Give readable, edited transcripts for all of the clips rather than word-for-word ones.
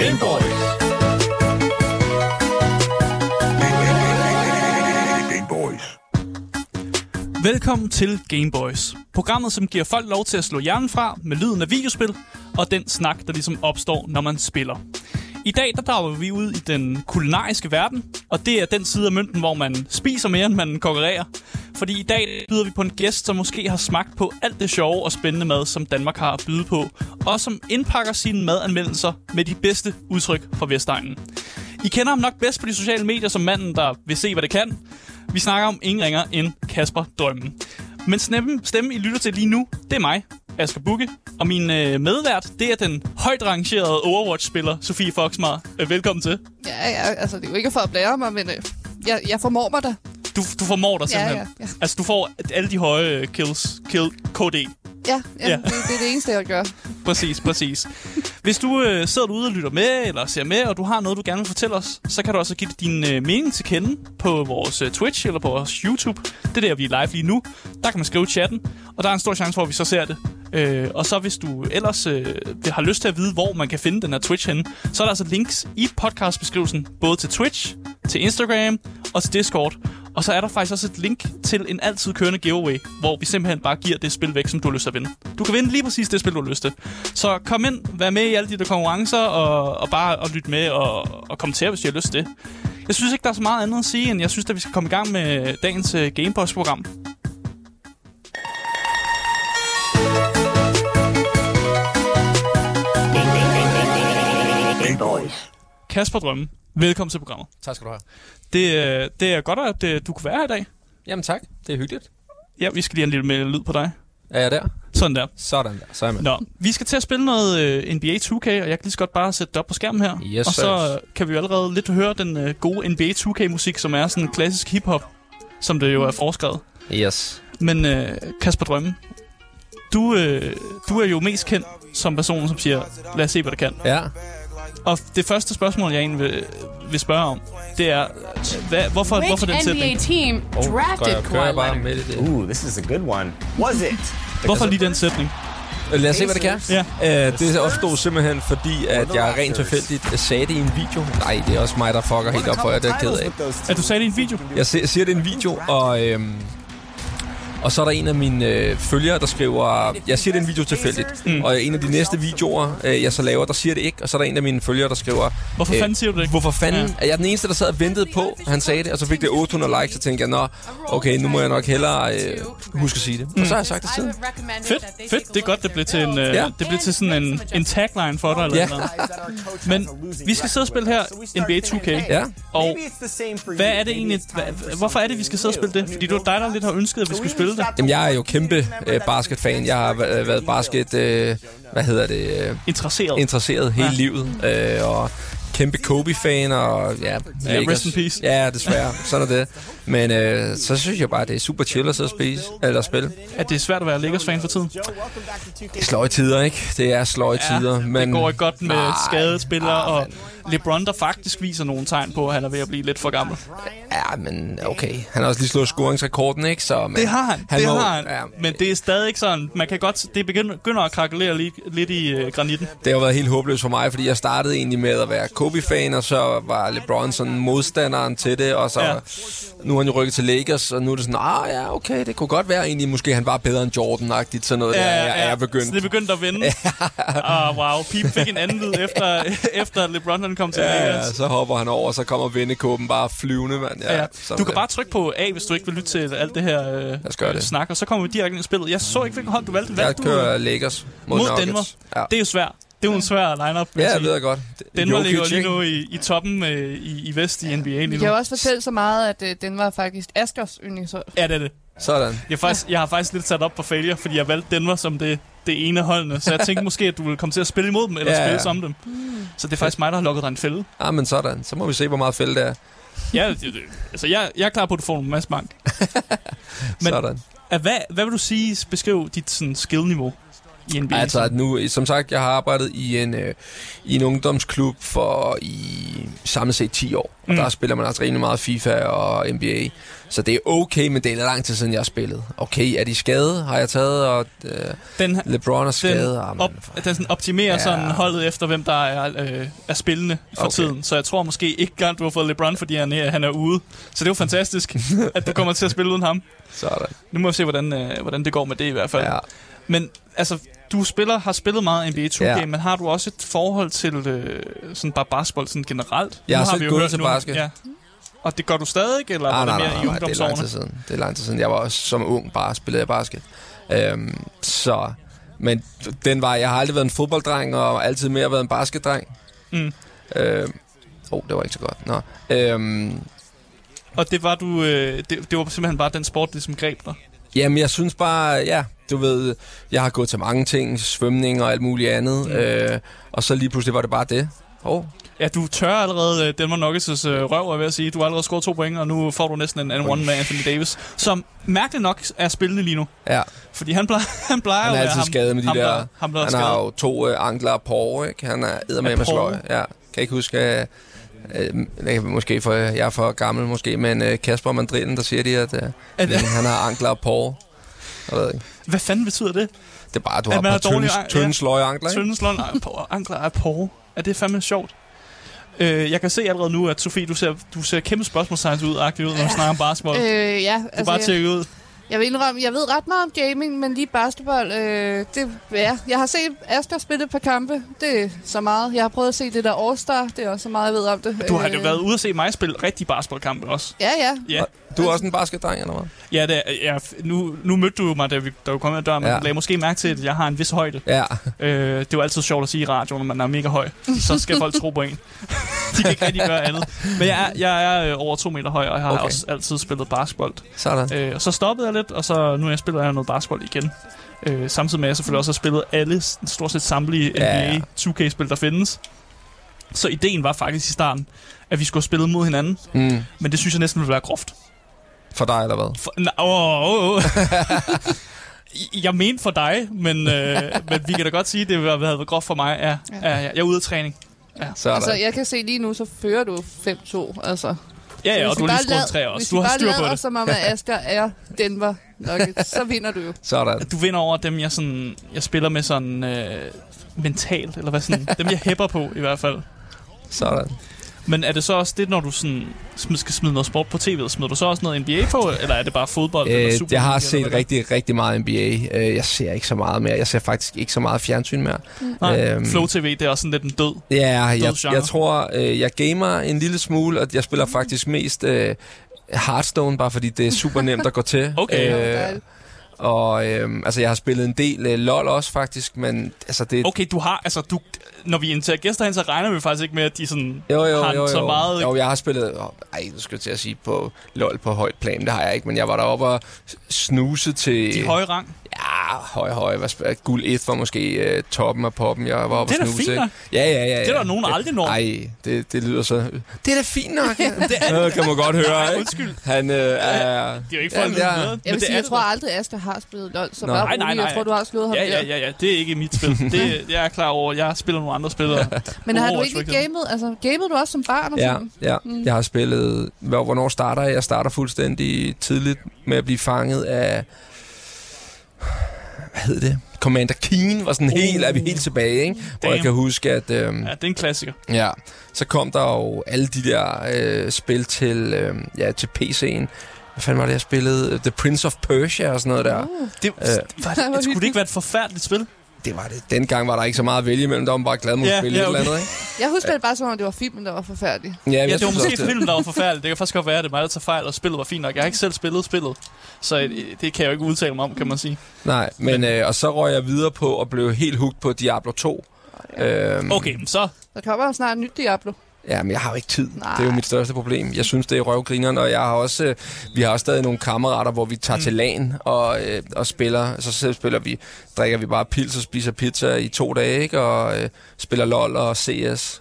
Gameboys. Velkommen til Gameboys. Programmet, som giver folk lov til at slå hjernen fra med lyden af videospil og den snak, der ligesom opstår, når man spiller. I dag, der drager vi ud i den kulinariske verden, og det er den side af mønten, hvor man spiser mere, end man konkurrerer. Fordi i dag byder vi på en gæst, som måske har smagt på alt det sjove og spændende mad, som Danmark har at byde på, og som indpakker sine madanmeldelser med de bedste udtryk fra Vestegnen. I kender ham nok bedst på de sociale medier som manden, der vil se, hvad det kan. Vi snakker om ingen ringer end Kasper Drømmen. Men stemmen, I lytter til lige nu, det er mig, Asger Bugge, og min medvært, det er den højt rangerede Overwatch-spiller, Sophie Foxmark. Velkommen til. Ja, altså det er jo ikke for at blære mig, men jeg formår mig da. Du formår dig simpelthen. Ja. Altså, du får alle de høje kills. Kill KD. Ja. Det er det eneste, jeg gør. Præcis. Hvis du sidder derude og lytter med, eller ser med, og du har noget, du gerne vil fortælle os, så kan du også give din mening til kende på vores Twitch eller på vores YouTube. Det er der, vi er live lige nu. Der kan man skrive i chatten, og der er en stor chance for, at vi så ser det. Og så hvis du ellers har lyst til at vide, hvor man kan finde den her Twitch henne, så er der altså links i podcastbeskrivelsen, både til Twitch, til Instagram og til Discord. Og så er der faktisk også et link til en altid kørende giveaway, hvor vi simpelthen bare giver det spil væk, som du har lyst til at vinde. Du kan vinde lige præcis det spil, du har lyst til. Så kom ind, vær med i alle de der konkurrencer, og bare og lyt med og kommentere, hvis du har lyst til det. Jeg synes ikke, der er så meget andet at sige, end jeg synes, at vi skal komme i gang med dagens Gameboys-program. Kasper Drømmen, velkommen til programmet. Tak skal du have. Det er godt, at du kunne være her i dag. Jamen tak, det er hyggeligt. Ja, vi skal lige have en lille lyd på dig. Er jeg der? Sådan der, så er jeg med. Nå, vi skal til at spille noget NBA 2K, og jeg kan lige så godt bare sætte det op på skærmen her. Yes, og så kan vi jo allerede lidt høre den gode NBA 2K-musik, som er sådan klassisk hiphop, som det jo er foreskrevet. Yes. Men Kasper Drømmen, du er jo mest kendt som personen, som siger, lad os se, hvad det kan. Ja. Og det første spørgsmål, jeg egentlig vil spørge om, det er, hvorfor den sætning? Which NBA team drafted Kawhi Leonard? This is a good one. Was it? Hvorfor lige den sætning? Lad os se, hvad det kan. Yeah. Det opstod simpelthen, fordi at jeg rent tilfældigt sagde det i en video. Nej, det er også mig, der fucker helt op, for jeg er ked af. At du sagde det i en video? Jeg siger det i en video, og så er der en af mine følgere, der skriver, jeg siger den video tilfældigt, og en af de næste videoer, jeg så laver, der siger det ikke, og så er der en af mine følgere, der skriver, hvorfor fanden siger du det ikke? Hvorfor fanden? Ja. Jeg er den eneste, der sad og ventede på, han sagde det, og så fik det 800 likes, og tænkte jeg, nå, okay, nu må jeg nok hellere huske at sige det. Og så har jeg sagt det siden. Fedt, det er godt, det blev til en, det blev til sådan en tagline for dig, eller noget. Men vi skal sidde og spille her, NBA 2K, og hvad er det egentlig, hvorfor er det, vi skal sidde og spille det? Fordi det var dig, der lidt har ønsket, at vi skulle spille. Jamen, jeg er jo kæmpe basketfan. Jeg har været basket, interesseret hele livet. Og kæmpe Kobe-fan, og Lakers. Rest in peace. Ja, desværre. Sådan er det. Men så synes jeg bare, det er super chill at sidde og spille. At det er svært at være Lakers-fan for tiden? Det er sløje tider, ikke? Det er sløje tider. Men det går ikke godt med skadespillere og LeBron, der faktisk viser nogle tegn på, at han er ved at blive lidt for gammel. Ja, men okay. Han har også lige slået scoringsrekorden, ikke? Så, men, det har han. Ja, men det er stadig ikke sådan. Man kan godt, det begynder at krakelere lidt i granitten. Det har været helt håbløst for mig, fordi jeg startede egentlig med at være Kobe-fan, og så var LeBron sådan modstanderen til det, og så nu har han jo rykket til Lakers, og nu er det sådan, okay, det kunne godt være egentlig, måske han var bedre end Jordan-agtigt, sådan noget der er begyndt. Så det begyndte at vende. Wow, Pip fik en anden lyd efter LeBron, han kom til Lakers. Ja, så hopper han over, og så kommer vendekåben bare flyvende, mand. Ja, du kan bare trykke på A, hvis du ikke vil lytte til alt det her snak, og så kommer vi direkte ind i spillet. Jeg så ikke, hvilken hold du valgte. Jeg kører Lakers mod Denver. Ja. Det er jo svært. Det er jo en svær line-up. Ja, jeg ved det godt. Denver ligger lige nu i toppen i vest i NBA lige nu. Jeg kan også fortælle så meget, at Denver faktisk Askers yndlingshold. Ja, det er det. Sådan. Jeg har faktisk lidt sat op på failure, fordi jeg valgte Denver som det ene holdene. Så jeg tænkte måske, at du ville komme til at spille imod dem, eller spille som dem. Så det er faktisk mig, der har lukket dig en fælde. Ja, men sådan. Så må vi se, hvor meget fælde det er. Ja, altså jeg er klar på, at du får en masse bank. Men, sådan. Hvad vil du sige, beskrive dit sådan, skill-niveau? i NBA? Altså nu, som sagt, jeg har arbejdet i en ungdomsklub for i samlet set 10 år. Og der spiller man altså rigtig meget FIFA og NBA. Så det er okay, men det er lang tid siden, jeg har spillet. Okay, er de skade? Har jeg taget? Og, LeBron er skadet. Den sådan optimerer sådan holdet efter, hvem der er spillende for tiden. Så jeg tror måske ikke godt, du har fået LeBron, fordi han er ude. Så det er jo fantastisk, at du kommer til at spille uden ham. Sådan. Nu må vi se, hvordan det går med det i hvert fald. Ja. Men altså, du har spillet meget NBA 2K, men har du også et forhold til sådan bare basketball sådan generelt? Jeg har så gået til basket. Ja. Og det gør du stadig, eller var det mere i ungdomsårene? Det er lang tid siden. Jeg var også som ung, bare spillede basket. Men den var, jeg har aldrig været en fodbolddreng, og altid mere været en basketdreng. Det var ikke så godt. Nå. Og det var du, det var simpelthen bare den sport, det som greb dig? Jamen, jeg synes bare, du ved, jeg har gået til mange ting, svømning og alt muligt andet, og så lige pludselig var det bare det. Ja, du tør allerede Denver Nuggets røv, jeg vil sige. Du har allerede scoret 2 point, og nu får du næsten en one med Anthony Davis, som mærkeligt nok er spillende lige nu. Ja. Fordi han plejer at være ham. Han er altid skadet med de der... Han har jo 2 ankler og porre, ikke? Han er eddermame sløje. Ja, kan ikke huske... måske for, jeg er for gammel, måske, men Kasper Mandrinen, der siger de, at han har ankler og porre. Jeg ved ikke. Hvad fanden betyder det? Det er bare, at du har et par tynde sløje ankler, ikke? Tynde sløje ankler og porre. Er det fandme sjovt? Jeg kan se allerede nu, at Sophie, du ser kæmpe spørgsmålstegn ud, når du snakker om basketball. Du bare tjekke ud. Jeg vil indrømme, jeg ved ret meget om gaming, men lige basketball, jeg har set Asger spille et par kampe, det er så meget. Jeg har prøvet at se det der All-Star, det er også så meget, jeg ved om det. Du har jo været ude at se mig spille rigtig basketballkampe også. Ja. Du er også en basketdreng, eller hvad? Ja, det er, nu mødte du mig, da du kom ind ad døren, men lagde måske mærke til, at jeg har en vis højde. Ja. Det er jo altid sjovt at sige i radioen, når man er mega høj. Så skal folk tro på en. De kan ikke rigtig gøre andet. Men jeg er over 2 meter høj, og jeg har også altid spillet basketball. Sådan. Og så stoppede jeg lidt, og så nu spiller jeg noget basketball igen. Samtidig med, at jeg selvfølgelig også har spillet alle stort set samtlige NBA 2K-spil, der findes. Så ideen var faktisk i starten, at vi skulle spille mod hinanden. Men det synes jeg næsten ville være groft. For dig, eller hvad? Jeg mente for dig, men vi kan da godt sige, at det havde været groft for mig. Jeg er ude af træning. Ja. Altså, jeg kan se lige nu, så fører du 5-2, altså. Ja, og du har lige skruet 3 også. Du har styr på det. Som om, at Asger er Denver Nuggets, så vinder du jo. Sådan. Du vinder over dem, jeg spiller med sådan mentalt, eller hvad sådan. Dem, jeg hæpper på, i hvert fald. Sådan. Men er det så også det, når du sådan skal smide noget sport på tv'et? Smider du så også noget NBA på, eller er det bare fodbold? Jeg har set rigtig, rigtig meget NBA. Jeg ser ikke så meget mere. Jeg ser faktisk ikke så meget fjernsyn mere. Flow TV, det er også sådan lidt en død genre. Jeg tror, jeg gamer en lille smule, og jeg spiller faktisk mest Hearthstone, bare fordi det er super nemt at gå til. Okay. Og jeg har spillet en del LOL også faktisk, men altså det... Okay, du har, når vi inviterer gæster hen, så regner vi faktisk ikke med, at de sådan har så meget... Jo, jeg har spillet... nu skal jeg til at sige på LOL på højt plan, det har jeg ikke, men jeg var deroppe og snuse til... De høje rang? Ja, høje, guld 1 var måske toppen af poppen, jeg var oppe og snuse. Det er da fint nok. Ja. Det er der nogen aldrig når. Nej, det lyder så... Det er da fint nok. Det kan man godt høre, ikke? Undskyld. Han er... Det er jo ikke for at lyde med. Jeg tror aldrig, Asger har spillet LOL, så bare roligt. Jeg tror, du har slået ham. Ja, det er ikke mit spil. Jeg er klar over, jeg spiller nogle andre spillere. Men har du ikke gamet? Altså, gamede du også som barn? Og sådan? Ja. Jeg har spillet... Hvornår starter jeg? Jeg starter fuldstændig tidligt med at blive fanget af... Hvad hed det? Commander Keen var sådan helt tilbage, ikke? Hvor jeg kan huske, at... ja, det er en klassiker. Ja, så kom der jo alle de der spil til PC'en. Hvad fanden var det, jeg spillede? The Prince of Persia og sådan noget der. Skulle det ikke være et forfærdeligt spil? Det var det. Dengang var der ikke så meget at vælge imellem. Der var man bare glad med at spille eller andet, ikke? Jeg husker det bare som om, det var filmen, der var forfærdelig. Ja, det var måske filmen, der var forfærdelig. Det kan faktisk godt være, at det var mig, der tager fejl, og spillet var fint nok. Jeg har ikke selv spillet spillet, så det kan jeg jo ikke udtale mig om, kan man sige. Nej, men og så røg jeg videre på og blev helt hooked på Diablo 2. Ja. Okay, så... Der kommer jo snart en nyt Diablo. Ja, men jeg har jo ikke tid. Nej. Det er jo mit største problem. Jeg synes, det er røvgrineren, og jeg har også, vi har også stadig nogle kammerater, hvor vi tager til LAN og spiller. Så selv spiller vi, drikker vi bare pils og spiser pizza i 2 dage, ikke? Og spiller LOL og CS.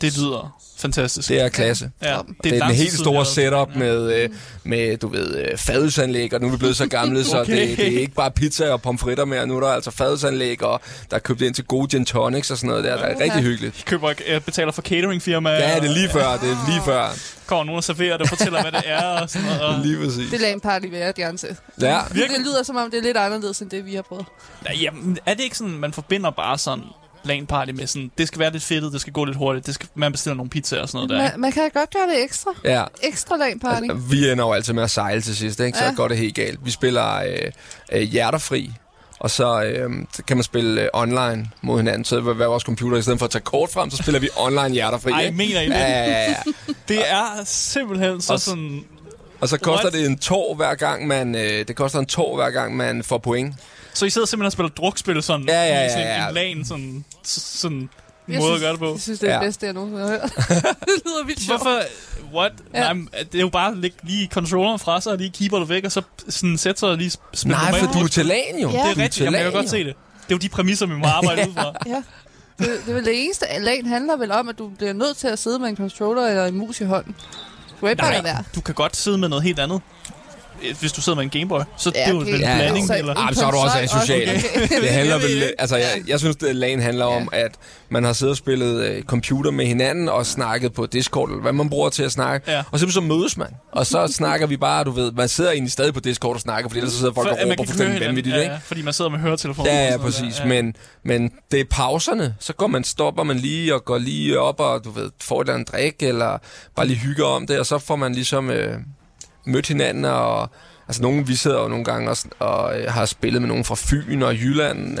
Det lyder fantastisk. Det er klasse. Ja, det er den helt store setup med du ved, fadelsanlæg, og nu er vi blevet så gamle, okay. Så det er ikke bare pizza og pomfritter mere. Nu er der altså fadelsanlæg, og der er købt ind til gode gin tonics og sådan noget der. Der er rigtig hyggeligt. I betaler for cateringfirma. Ja, det er lige før. Det er lige før. Kommer nogen og serverer det og fortæller, hvad det er og sådan noget. Og... Lige præcis. Det er en party værd, Janse. Ja. Det lyder som om, det er lidt anderledes, end det vi har prøvet. Ja, jamen, er det ikke sådan, man forbinder bare sådan... LAN-party med sådan, det skal være lidt fedtet, det skal gå lidt hurtigt, det skal, man bestiller nogle pizzaer og sådan noget der. Man kan godt gøre det ekstra. Ja. Ekstra LAN-party. Altså, vi ender jo altid med at sejle til sidst, ikke? Så går det helt galt. Vi spiller hjerterfri, og så kan man spille online mod hinanden. Så ved vores computer, i stedet for at tage kort frem, så spiller vi online hjerterfri. Ej, mener I det? Ja. Det er simpelthen så sådan... Og så koster det en tår, hver gang man, får point. Så I sidder simpelthen og spiller drukspil sådan, i LAN, sådan måde at gøre det på. Jeg synes, det er det bedste, jeg nogensinde har hørt. Det lyder vildt sjovt. Hvorfor? What? Ja. Nej, det er jo bare at lægge lige controlleren fra sig, og lige keeper det væk, og så sådan sætter sig og lige spiller. Nej, for du er til LAN jo. Ja. Det er rigtigt, jeg kan godt se det. Det er jo de præmisser, vi må arbejde ud fra. Ja. Det er vel det eneste. LAN handler vel om, at du bliver nødt til at sidde med en controller eller en mus i hånden. Du kan godt sidde med noget helt andet. Hvis du sidder med en Gameboy, så det er jo en blanding. Så er du også asocial. Okay. Det handler vel, altså, jeg synes, at LAN handler om, at man har siddet og spillet computer med hinanden og snakket på Discord, eller hvad man bruger til at snakke. Ja. Og så mødes man, og så snakker vi bare, du ved, man sidder egentlig stadig på Discord og snakker, fordi ellers så sidder folk og råber fuldstændig vanvittigt, ikke? Fordi man sidder med høretelefoner. Ja, præcis. Der. Men det er pauserne, så går man, stopper man lige og går lige op og, du ved, får et eller andet drik, eller bare lige hygger om det, og så får man ligesom... mødt hinanden, og altså nogle vi sidder jo nogle gange og har spillet med nogen fra Fyn og Jylland.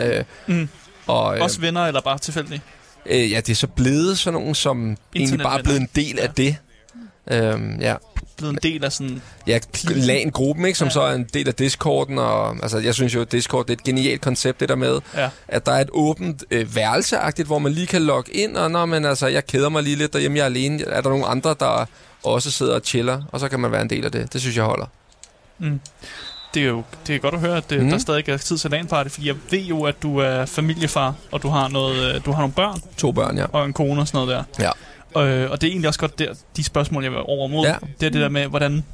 Og, også venner eller bare tilfældigt? Ja, det er så blevet sådan nogen, som egentlig bare er blevet en del af det. Blevet en del af sådan... Ja, LAN-gruppen, ikke? Som så er en del af Discorden, og altså, jeg synes jo, at Discord det er et genialt koncept, det der med, at der er et åbent værelseagtigt, hvor man lige kan logge ind, og når man altså, jeg keder mig lige lidt derhjemme, jeg er alene, er der nogle andre, der... Og så sidder og chiller, og så kan man være en del af det. Det synes jeg holder. Det er jo det er godt at høre, at der stadig er tid til LAN-party, fordi jeg ved jo, at du er familiefar, og du har nogle børn. 2 børn, ja. Og en kone og sådan noget der. Ja. Og det er egentlig også godt der, de spørgsmål, jeg var over mod. Ja. Det er det der med, hvordan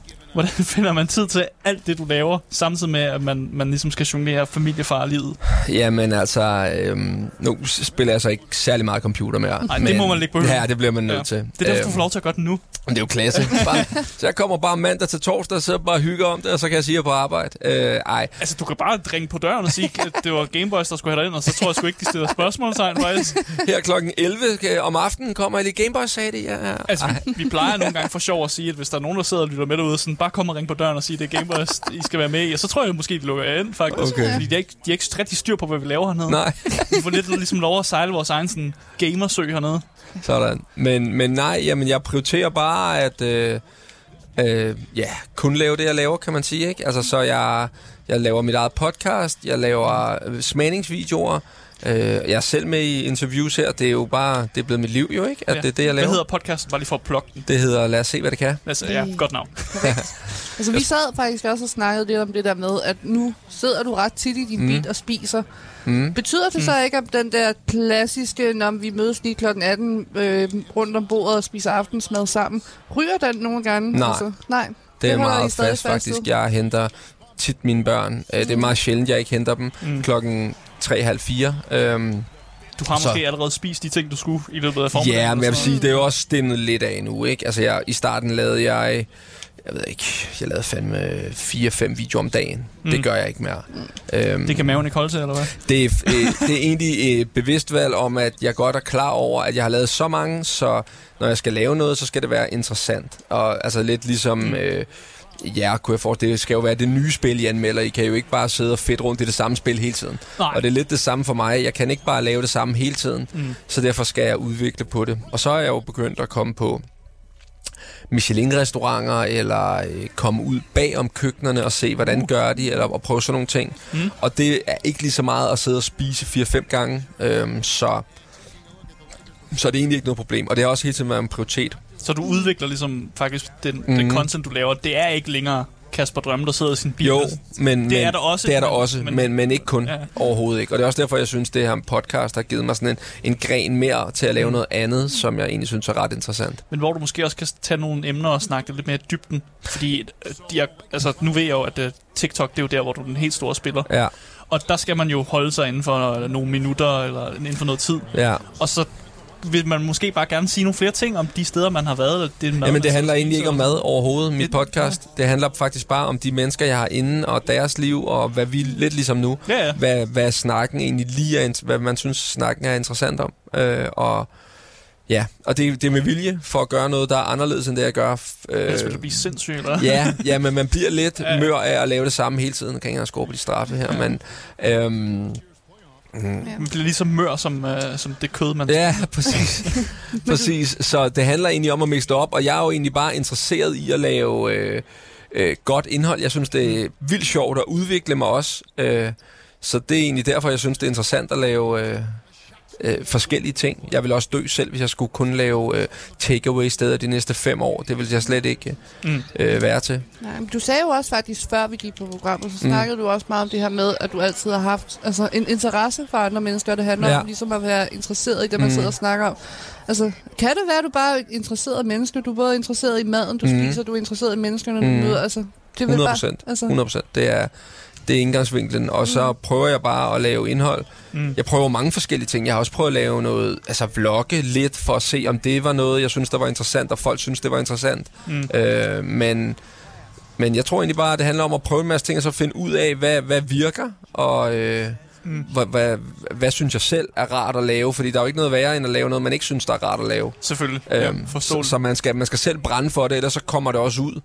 finder man tid til alt det, du laver, samtidig med, at man ligesom skal jonglere familiefar-livet? Jamen altså, nu spiller jeg så ikke særlig meget computer mere. Nej, det må man lægge på. Ja, det bliver man nødt til. Det er derfor, du får lov til at gøre det nu. Det er jo klasse. Så jeg kommer bare mandag til torsdag, så bare hygger om det, og så kan jeg sige, at jeg er på arbejde. Altså, du kan bare ringe på døren og sige, at det var Gameboys, der skulle have dig ind, og så tror jeg sgu ikke, de stiller spørgsmålstegn, faktisk. Her klokken 11 om aftenen kommer jeg lige Gameboys, sagde det. Ja. Altså, vi plejer nogle gange for sjov at sige, at hvis der er nogen, der sidder og lytter med derude, sådan, bare kom og ring på døren og sige, det er Gameboys, I skal være med i. Og så tror jeg måske, de lukker jer ind, faktisk. Okay. Fordi de er ikke rigtig styr på, hvad vi laver hernede. Nej. Vi får lidt ligesom lov at sejle vores egen sådan, gamersø hernede. Sådan. Men nej, jamen, jeg prioriterer bare at kun lave det, jeg laver, kan man sige. Ikke? Altså, så jeg laver mit eget podcast, jeg laver smagningsvideoer, jeg er selv med i interviews her. Det er jo bare, det er blevet mit liv jo, ikke? At det er det, jeg laver. Hvad hedder podcasten? Bare lige for at plukke den. Det hedder Lad os se hvad det kan. Godt navn. Altså, vi sad faktisk også og snakkede lidt om det der med, at nu sidder du ret tit i din bit og spiser. Betyder det så ikke, at den der klassiske, når vi mødes lige klokken 18 rundt om bordet og spiser aftensmad sammen, ryger den nogle gange? Nej, altså, nej. Det er meget fast faktisk. Jeg henter tit mine børn. Det er meget sjældent, jeg ikke henter dem. Klokken 3:30-4. Du har måske allerede spist de ting, du skulle i løbet af formiddagen. Ja, men jeg vil sige, det er jo også stinnet lidt af nu, ikke? Altså, i starten lavede jeg lavede fandme 4-5 videoer om dagen. Det gør jeg ikke mere. Det kan maven ikke holde til, eller hvad? Det er egentlig et bevidst valg om, at jeg godt er klar over, at jeg har lavet så mange, så når jeg skal lave noget, så skal det være interessant. Og altså lidt ligesom... kunne jeg forstå. Det skal jo være det nye spil, I anmelder. I kan jo ikke bare sidde og fedt rundt i det samme spil hele tiden. Nej. Og det er lidt det samme for mig. Jeg kan ikke bare lave det samme hele tiden. Så derfor skal jeg udvikle på det. Og så er jeg jo begyndt at komme på Michelin-restauranter, eller komme ud bag om køkkenerne og se, hvordan gør de, eller og prøve sådan nogle ting. Og det er ikke lige så meget at sidde og spise 4-5 gange. Så er det egentlig ikke noget problem. Og det har også hele tiden været en prioritet. Så du udvikler ligesom faktisk den content, du laver. Det er ikke længere Kasper Drømmen, der sidder i sin bil. Jo, men det er der også. Det er der også, men ikke kun, ja, overhovedet ikke. Og det er også derfor, jeg synes, det her podcast har givet mig sådan en gren mere til at lave noget andet, som jeg egentlig synes er ret interessant. Men hvor du måske også kan tage nogle emner og snakke lidt mere i dybden. Fordi nu ved jeg jo, at TikTok, det er jo der, hvor du er den helt store spiller. Ja. Og der skal man jo holde sig inden for nogle minutter, eller inden for noget tid. Ja. Og så vil man måske bare gerne sige nogle flere ting om de steder, man har været. Det mad, jamen, det handler egentlig ikke om mad overhovedet, mit podcast. Ja. Det handler faktisk bare om de mennesker, jeg har inde, og deres liv, og hvad vi, lidt ligesom nu, ja, ja, hvad snakken egentlig lige er, hvad man synes, snakken er interessant om. Ja, og det er med vilje for at gøre noget, der er anderledes, end det jeg gør. Ellers vil du blive sindssyg, eller? Ja, men man bliver lidt mør af at lave det samme hele tiden. Jeg kan ikke engang score på de straffe her, men... Man bliver ligesom mør som det kød, man... Ja, præcis. Så det handler egentlig om at mixe det op, og jeg er jo egentlig bare interesseret i at lave godt indhold. Jeg synes, det er vildt sjovt at udvikle mig også. Så det er egentlig derfor, jeg synes, det er interessant at lave... forskellige ting. Jeg vil også dø selv, hvis jeg skulle kun lave takeaway-steder de næste 5 år. Det ville jeg slet ikke være til. Nej, men du sagde jo også faktisk, før vi gik på programmet, så snakkede du også meget om det her med, at du altid har haft en interesse for andre mennesker, og det handler om ligesom at være interesseret i det, man sidder og snakker om. Altså, kan det være, at du bare er interesseret i mennesker? Du er både interesseret i maden, du spiser, du er interesseret i menneskerne, du møder. Altså, det vil 100%. Det er indgangsvinklen, og så prøver jeg bare at lave indhold. Jeg prøver mange forskellige ting. Jeg har også prøvet at lave noget, vlogge lidt, for at se, om det var noget, jeg synes, der var interessant, og folk synes, det var interessant. Men jeg tror egentlig bare, at det handler om at prøve en masse ting, og så finde ud af, hvad virker, og hvad synes jeg selv er rart at lave, fordi der er jo ikke noget værre, end at lave noget, man ikke synes, der er rart at lave. Selvfølgelig, så man skal selv brænde for det, ellers så kommer det også ud.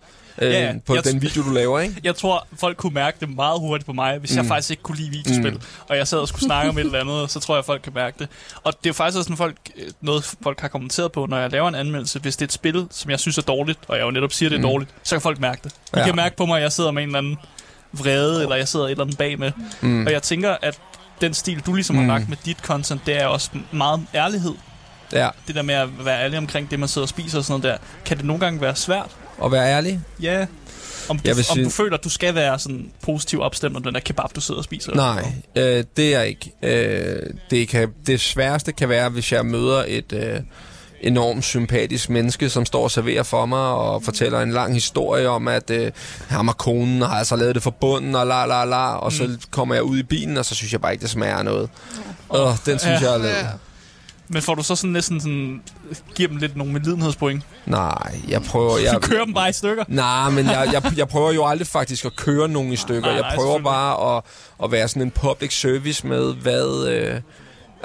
På den video, du laver, ikke? Jeg tror, folk kunne mærke det meget hurtigt på mig, hvis jeg faktisk ikke kunne lide videospil, og jeg sad og skulle snakke om et eller andet, så tror jeg, folk kan mærke det. Og det er jo faktisk også sådan, noget, folk har kommenteret på, når jeg laver en anmeldelse. Hvis det er et spil, som jeg synes er dårligt, og jeg jo netop siger, det er dårligt, så kan folk mærke det. De kan mærke på mig, at jeg sidder med en eller anden vrede, eller jeg sidder et eller andet bag med. Og jeg tænker, at den stil, du ligesom har lagt med dit content, det er også meget ærlighed. Ja. Det der med at være ærlig omkring det, man sidder og spiser og sådan noget der. Kan det nogle gange være svært? At være ærlig? Ja. Yeah. Om du føler, at du skal være sådan positiv opstemt om den der kebab, du sidder og spiser? Nej, det er ikke. Det sværeste kan være, hvis jeg møder et enormt sympatisk menneske, som står og serverer for mig og fortæller en lang historie om, at ham og konen har altså lavet det for bunden og la. Og så kommer jeg ud i bilen, og så synes jeg bare ikke, det smager noget. Den synes jeg er lavet. Men får du så sådan næsten sådan, giver dem lidt nogle medlidenhedspoint? Nej, jeg prøver... Du kører dem bare i stykker? Nej, men jeg prøver jo aldrig faktisk at køre nogen i stykker. Jeg prøver bare at være sådan en public service med, hvad...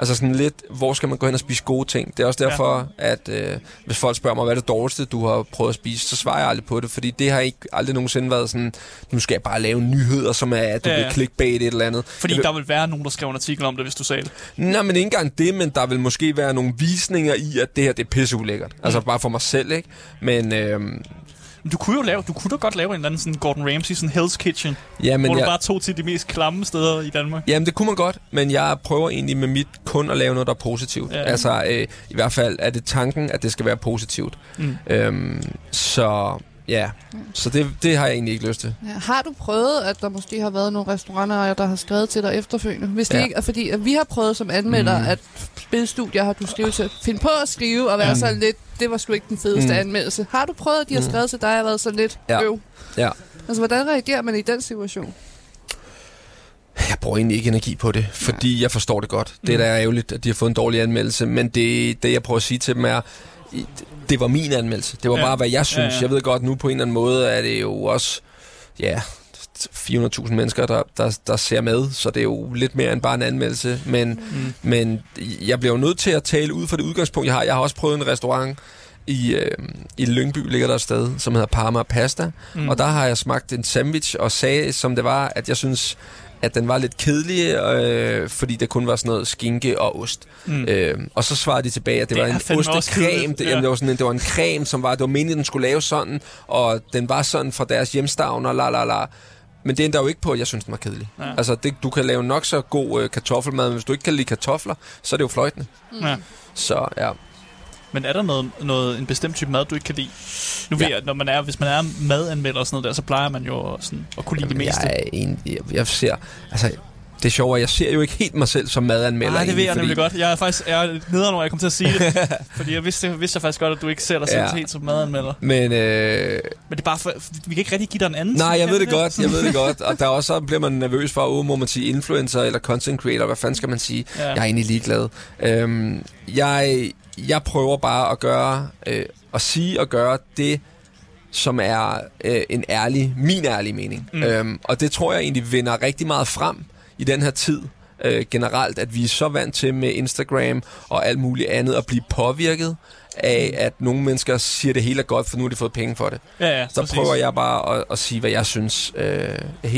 sådan lidt, hvor skal man gå hen og spise gode ting? Det er også derfor, at hvis folk spørger mig, hvad er det dårligste, du har prøvet at spise, så svarer jeg aldrig på det, fordi det har ikke aldrig nogensinde været sådan, nu skal jeg bare lave nyheder, som er, at du vil clickbait et eller andet. Fordi der vil være nogen, der skriver en artikel om det, hvis du sagde det. Nej, men ikke engang det, men der vil måske være nogle visninger i, at det her, det er pisseulækkert. Altså bare for mig selv, ikke? Men... Du kunne da godt lave en eller anden sådan Gordon Ramsay, sådan Hell's Kitchen, hvor du bare tog til de mest klamme steder i Danmark. Jamen, det kunne man godt, men jeg prøver egentlig med mit kun at lave noget, der er positivt. Ja. I hvert fald er det tanken, at det skal være positivt. Så det har jeg egentlig ikke lyst til. Ja. Har du prøvet, at der måske har været nogle restauranter, der har skrevet til dig efterfølgende? Hvis det ikke er, fordi at vi har prøvet som anmelder, at spilstudier har du skrevet til at finde på at skrive og være sådan lidt, det var sgu ikke den fedeste anmeldelse. Har du prøvet, at de har skrevet til dig og været sådan lidt øv? Ja. Altså, hvordan reagerer man i den situation? Jeg bruger egentlig ikke energi på det, fordi jeg forstår det godt. Det er da ærgerligt, at de har fået en dårlig anmeldelse, men det jeg prøver at sige til dem er... Det var min anmeldelse. Det var bare, hvad jeg synes. Jeg ved godt, nu på en eller anden måde er det jo også 400.000 mennesker, der ser med, så det er jo lidt mere end bare en anmeldelse. Men jeg bliver jo nødt til at tale ud fra det udgangspunkt, jeg har. Jeg har også prøvet en restaurant i Lyngby, ligger der et sted, som hedder Parma Pasta, og der har jeg smagt en sandwich og sagde, som det var, at jeg synes... at den var lidt kedelig, fordi der kun var sådan noget skinke og ost. Og så svarede de tilbage, at det var en ostekrem. Det var en creme, som var... Det var meningen, den skulle lave sådan, og den var sådan fra deres hjemstavn, og la. Men det ender jo ikke på, at jeg synes, den var kedelig. Ja. Altså, du kan lave nok så god kartoffelmad, men hvis du ikke kan lide kartofler, så er det jo fløjtende. Så ja... Men er der en bestemt type mad, du ikke kan lide? Nu ved jeg, når man er, hvis man er madanmelder og sådan noget der, så plejer man jo sådan at kunne lide det meste. Jeg ser, altså det sjove er, jeg ser jo ikke helt mig selv som madanmelder. Nej, det ved jeg nemlig godt. Jeg er faktisk nederen, når jeg kommer til at sige det. Fordi jeg vidste faktisk godt, at du ikke ser dig selv helt som madanmelder. Men det er bare for, vi kan ikke rigtig give dig en anden. Nej, jeg ved det godt. Og der er også, så bliver man nervøs for, må man sige influencer eller content creator. Hvad fanden skal man sige? Ja. Jeg er egentlig ligeglad. Jeg prøver bare at gøre at sige og gøre det, som er min ærlige mening. Og det tror jeg egentlig vender rigtig meget frem i den her tid generelt, at vi er så vant til med Instagram og alt muligt andet at blive påvirket af, at nogle mennesker siger, det hele er godt, for nu har de fået penge for det. Ja, så prøver jeg bare at sige, hvad jeg synes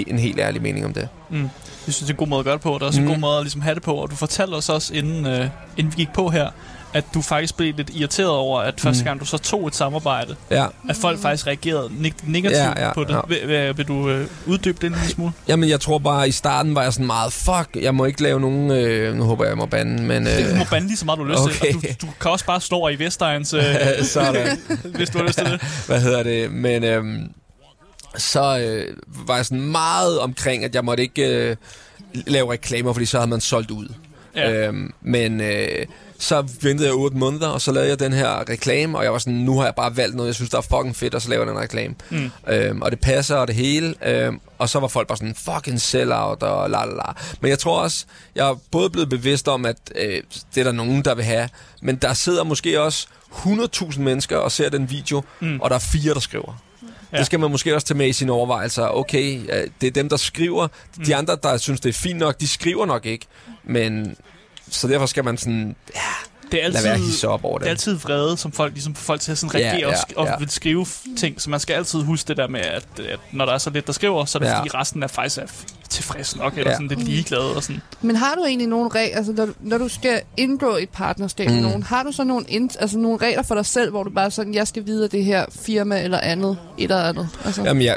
en helt ærlig mening om det. Jeg synes, det er en god måde at gøre det på. Det er også en god måde at ligesom have det på. Og du fortalte os også, inden vi gik på her, at du faktisk blev lidt irriteret over, at første gang du så tog et samarbejde, at folk faktisk reagerede negativt på det. Vil du uddybe det en lille smule? Jamen, jeg tror bare, i starten var jeg sådan meget, jeg må ikke lave nogen... nu håber jeg, må bande, men... Du må bande lige så meget, du har lyst til. Du kan også bare slå over i Vestegns, hvis du har lyst til det. Hvad hedder det? Men så var jeg sådan meget omkring, at jeg måtte ikke lave reklamer, fordi så havde man solgt ud. Så ventede jeg 8 måneder, og så lavede jeg den her reklame, og jeg var sådan, nu har jeg bare valgt noget, jeg synes, der er fucking fedt, og så laver jeg den reklame. Og det passer, og det hele. Og så var folk bare sådan, fucking sellout, og lalala. Men jeg tror også, jeg er både blevet bevidst om, at det er der nogen, der vil have, men der sidder måske også 100.000 mennesker og ser den video, og der er 4, der skriver. Det skal man måske også tage med i sine overvejelser. Okay, det er dem, der skriver. De andre, der synes, det er fint nok, de skriver nok ikke, men... Så derfor skal man sådan, det er altid, lade være hisse op over det. Det er altid vrede, som folk ligesom får folk til at sådan reagere og vil skrive ting. Så man skal altid huske det der med, at når der er så lidt, der skriver, så er det fordi resten er faktisk tilfreds nok, eller sådan lidt ligeglade og sådan. Men har du egentlig nogle regler, altså når du skal indgå et partnerskab med nogen, har du så nogle regler for dig selv, hvor du bare sådan, jeg skal vide det her firma eller andet, et eller andet? Altså. Jamen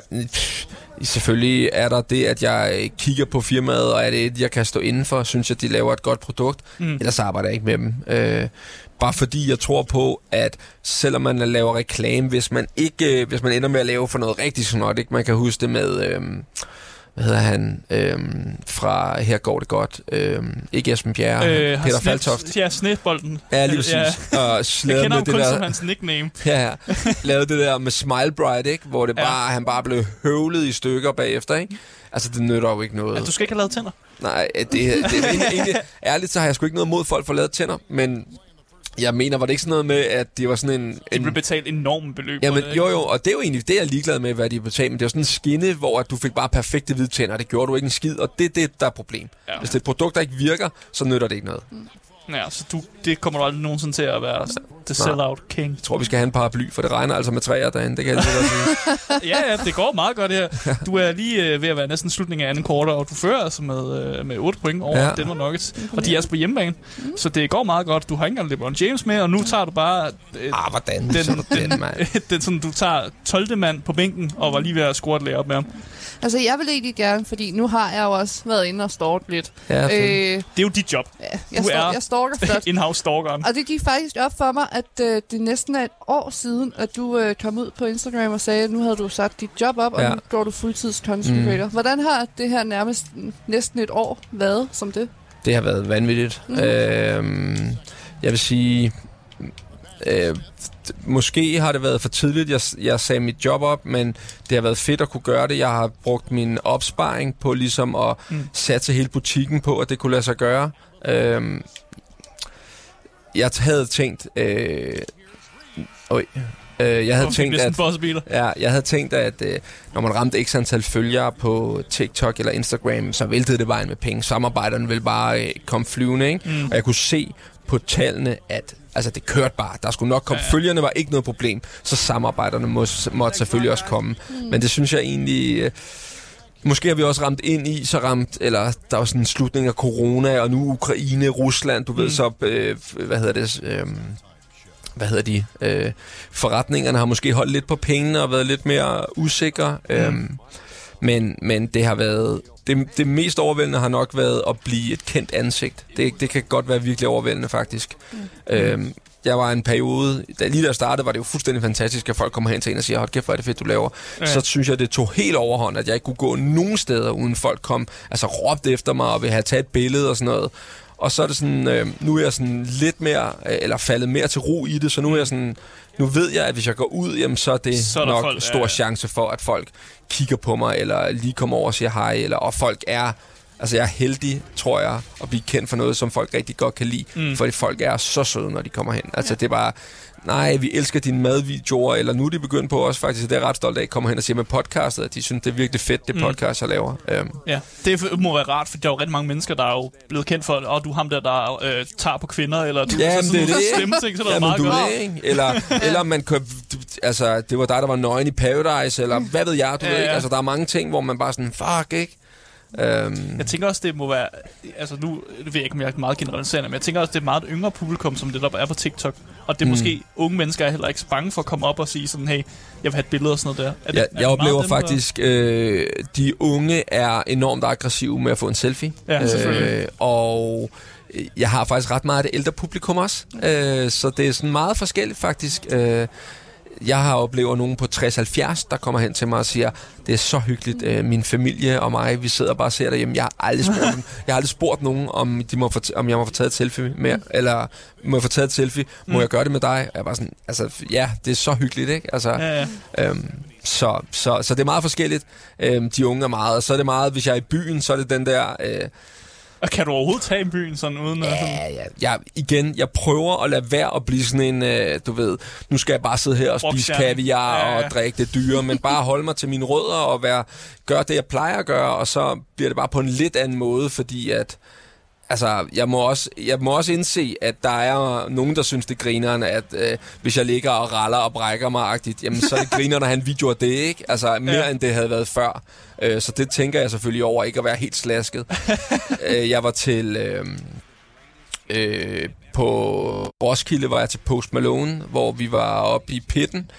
selvfølgelig er der det, at jeg kigger på firmaet, og er det et, jeg kan stå indenfor, synes jeg, de laver et godt produkt, ellers arbejder jeg ikke med dem. Bare fordi jeg tror på, at selvom man laver reklame, hvis man ender med at lave for noget rigtig snot, ikke? Man kan huske det med, hvad hedder han, fra Her går det godt, ikke Esben Bjerre, Peter Faltoft. Ja, Snedbolden. Ja, lige præcis. Ja. Og jeg kender ham kun som hans nickname. Ja, lavede det der med Smile Bright, ikke? Hvor det bare, han bare blev høvlet i stykker bagefter, ikke? Altså, det nytter jo ikke noget. Ja, du skal ikke have lavet tænder. Nej, det er egentlig, ærligt, så har jeg sgu ikke noget mod folk for at lave tænder, men... Jeg mener, var det ikke sådan noget med, at det var sådan en... De blev betalt enorme beløb. Jamen, jo, og det er jo egentlig det, jeg er ligeglad med, hvad de betalte. Men det er sådan en skinne, hvor du fik bare perfekte hvide tænder. Det gjorde du ikke en skid, og det er det, der er problem. Ja. Hvis det er et produkt, der ikke virker, så nytter det ikke noget. Ja, så det kommer du aldrig nogensinde til at være the sell-out king. Jeg tror, vi skal have en paraply, for det regner altså med træer derinde. Det kan jeg sige. Ja, det går meget godt det her. Du er lige ved at være næsten slutningen af anden kvartal, og du fører altså med 8 point over Denver Nuggets. Og de er altså på hjemmebane. Så det går meget godt. Du har ikke engang LeBron James med, og nu tager du bare... hvordan? Den sådan, du tager 12. mand på bænken, og var lige ved at score et lag op med ham. Altså, jeg vil egentlig gerne, fordi nu har jeg jo også været inde og stalket lidt. Ja, det er jo dit job. Jeg stalker flot. In-house stalkeren. Og det gik faktisk op for mig, at det næsten er et år siden, at du kom ud på Instagram og sagde, at nu havde du sat dit job op, og nu går du fuldtids content creator. Hvordan har det her nærmest næsten et år været som det? Det har været vanvittigt. Jeg vil sige... måske har det været for tidligt, jeg sagde mit job op, men det har været fedt at kunne gøre det. Jeg har brugt min opsparing på ligesom at satse hele butikken på, at det kunne lade sig gøre. Jeg havde tænkt... Jeg havde tænkt, at når man ramte x antal følgere på TikTok eller Instagram, så væltede det vejen med penge. Samarbejderne ville bare komme flyvende, ikke? Og jeg kunne se på tallene, at altså, det kørte bare. Der skulle nok komme. Følgerne var ikke noget problem, så samarbejderne måtte selvfølgelig også komme. Men det synes jeg egentlig... måske har vi også ramt ind i, eller der var sådan en slutning af corona, og nu Ukraine, Rusland, du ved så... forretningerne har måske holdt lidt på pengene og været lidt mere usikre, men det har været det mest overvældende har nok været at blive et kendt ansigt. Det kan godt være virkelig overvældende faktisk. Jeg var en periode, lige da jeg startede, var det jo fuldstændig fantastisk, at folk kommer hen til en og siger, hold kæft, hvor er det fedt, du laver. Ja. Så synes jeg, det tog helt overhånd, at jeg ikke kunne gå nogen steder, uden folk kom, altså råbte efter mig, og ville have taget et billede og sådan noget. Og så er det sådan, nu er jeg sådan lidt mere, eller faldet mere til ro i det, så nu er jeg sådan, nu ved jeg, at hvis jeg går ud, jamen, så er det så nok folk, stor chance for, at folk kigger på mig, eller lige kommer over og siger hej, eller, og folk er... Altså, jeg er heldig, tror jeg, at blive kendt for noget, som folk rigtig godt kan lide. Mm. Fordi folk er så søde, når de kommer hen. Altså, det er bare... Nej, vi elsker dine madvideoer, eller nu er de begyndt på også faktisk, det er ret stolt af, at komme hen og siger med podcastet, at de synes, det er virkelig fedt, det podcast, jeg laver. Ja, det må være rart, for der er jo rigtig mange mennesker, der er jo blevet kendt for, og du ham der tager på kvinder, eller du ja, så, det sådan slemme ting, så der ja, er meget du godt. Det, eller man kan, altså, det var dig, der var nøgen i Paradise, eller hvad ved jeg, du ved ikke. Altså, der er mange ting, hvor man bare sådan, fuck, ikke? Jeg tænker også, det må være... Altså nu ved jeg ikke, om jeg er meget generaliserende, men jeg tænker også, det er meget yngre publikum, som det der er på TikTok. Og det er måske unge mennesker, er heller ikke så bange for at komme op og sige sådan, hey, jeg vil have et billede og sådan noget der. Jeg oplever faktisk, de unge er enormt aggressive med at få en selfie. Ja, selvfølgelig. Og jeg har faktisk ret meget af det ældre publikum også. Så det er sådan meget forskelligt faktisk. Jeg har oplevet nogen på 60-70, der kommer hen til mig og siger, det er så hyggeligt, min familie og mig, vi sidder bare og ser derhjemme. Jeg har aldrig spurgt nogen, om, om jeg må få taget et selfie mere, eller må jeg få taget et selfie, må jeg gøre det med dig? Jeg var sådan, altså ja, det er så hyggeligt, ikke? Altså, ja. Så det er meget forskelligt. De unge er meget, og så er det meget, hvis jeg er i byen, så er det den der... Og kan du overhovedet tage i byen sådan uden at... Ja. Jeg prøver at lade være at blive sådan en, du ved, nu skal jeg bare sidde her og spise kaviar og drikke det dyre, men bare holde mig til mine rødder og gøre det, jeg plejer at gøre, og så bliver det bare på en lidt anden måde, fordi at... Altså, jeg må også indse, at der er nogen, der synes, det grineren, at hvis jeg ligger og raller og brækker mig-agtigt, jamen så er det grineren, at han videoer det, ikke? Altså, mere end det havde været før. Så det tænker jeg selvfølgelig over, ikke at være helt slasket. Jeg var til... på Roskilde var jeg til Post Malone, hvor vi var oppe i pitten,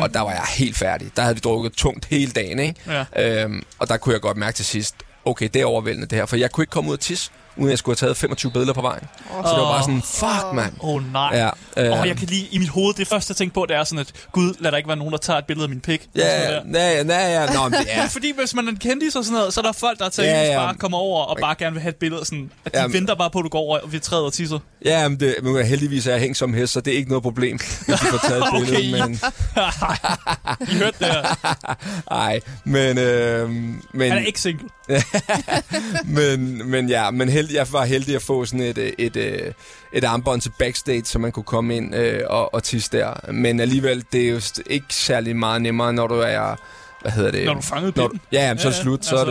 og der var jeg helt færdig. Der havde vi drukket tungt hele dagen, ikke? Ja. Og der kunne jeg godt mærke til sidst, okay, det er overvældende det her, for jeg kunne ikke komme ud og tisse, uden at jeg skulle have taget 25 billeder på vejen. Så det var bare sådan, fuck, mand. Nej. Ja, jeg kan lige i mit hoved, det første, jeg tænkte på, det er sådan, at gud, lad der ikke være nogen, der tager et billede af min pik. Ja. Nå, men det er... Fordi hvis man er en kendis og sådan noget, så er der folk, der tager bare kommer over og bare gerne vil have et billede. Sådan, at de venter bare på, at du går over og vil træde og tisser. Ja, men det, heldigvis er jeg hængt som hest, så det er ikke noget problem, hvis du får taget et billede. Men... I hørte det her. Ej, men... Han er ikke single. men jeg var heldig at få sådan et armbånd til backstage, så man kunne komme ind og tisse der. Men alligevel, det er jo ikke særlig meget nemmere, når du er... Hvad hedder det? Når du fangede bitten. Ja, så er det slut.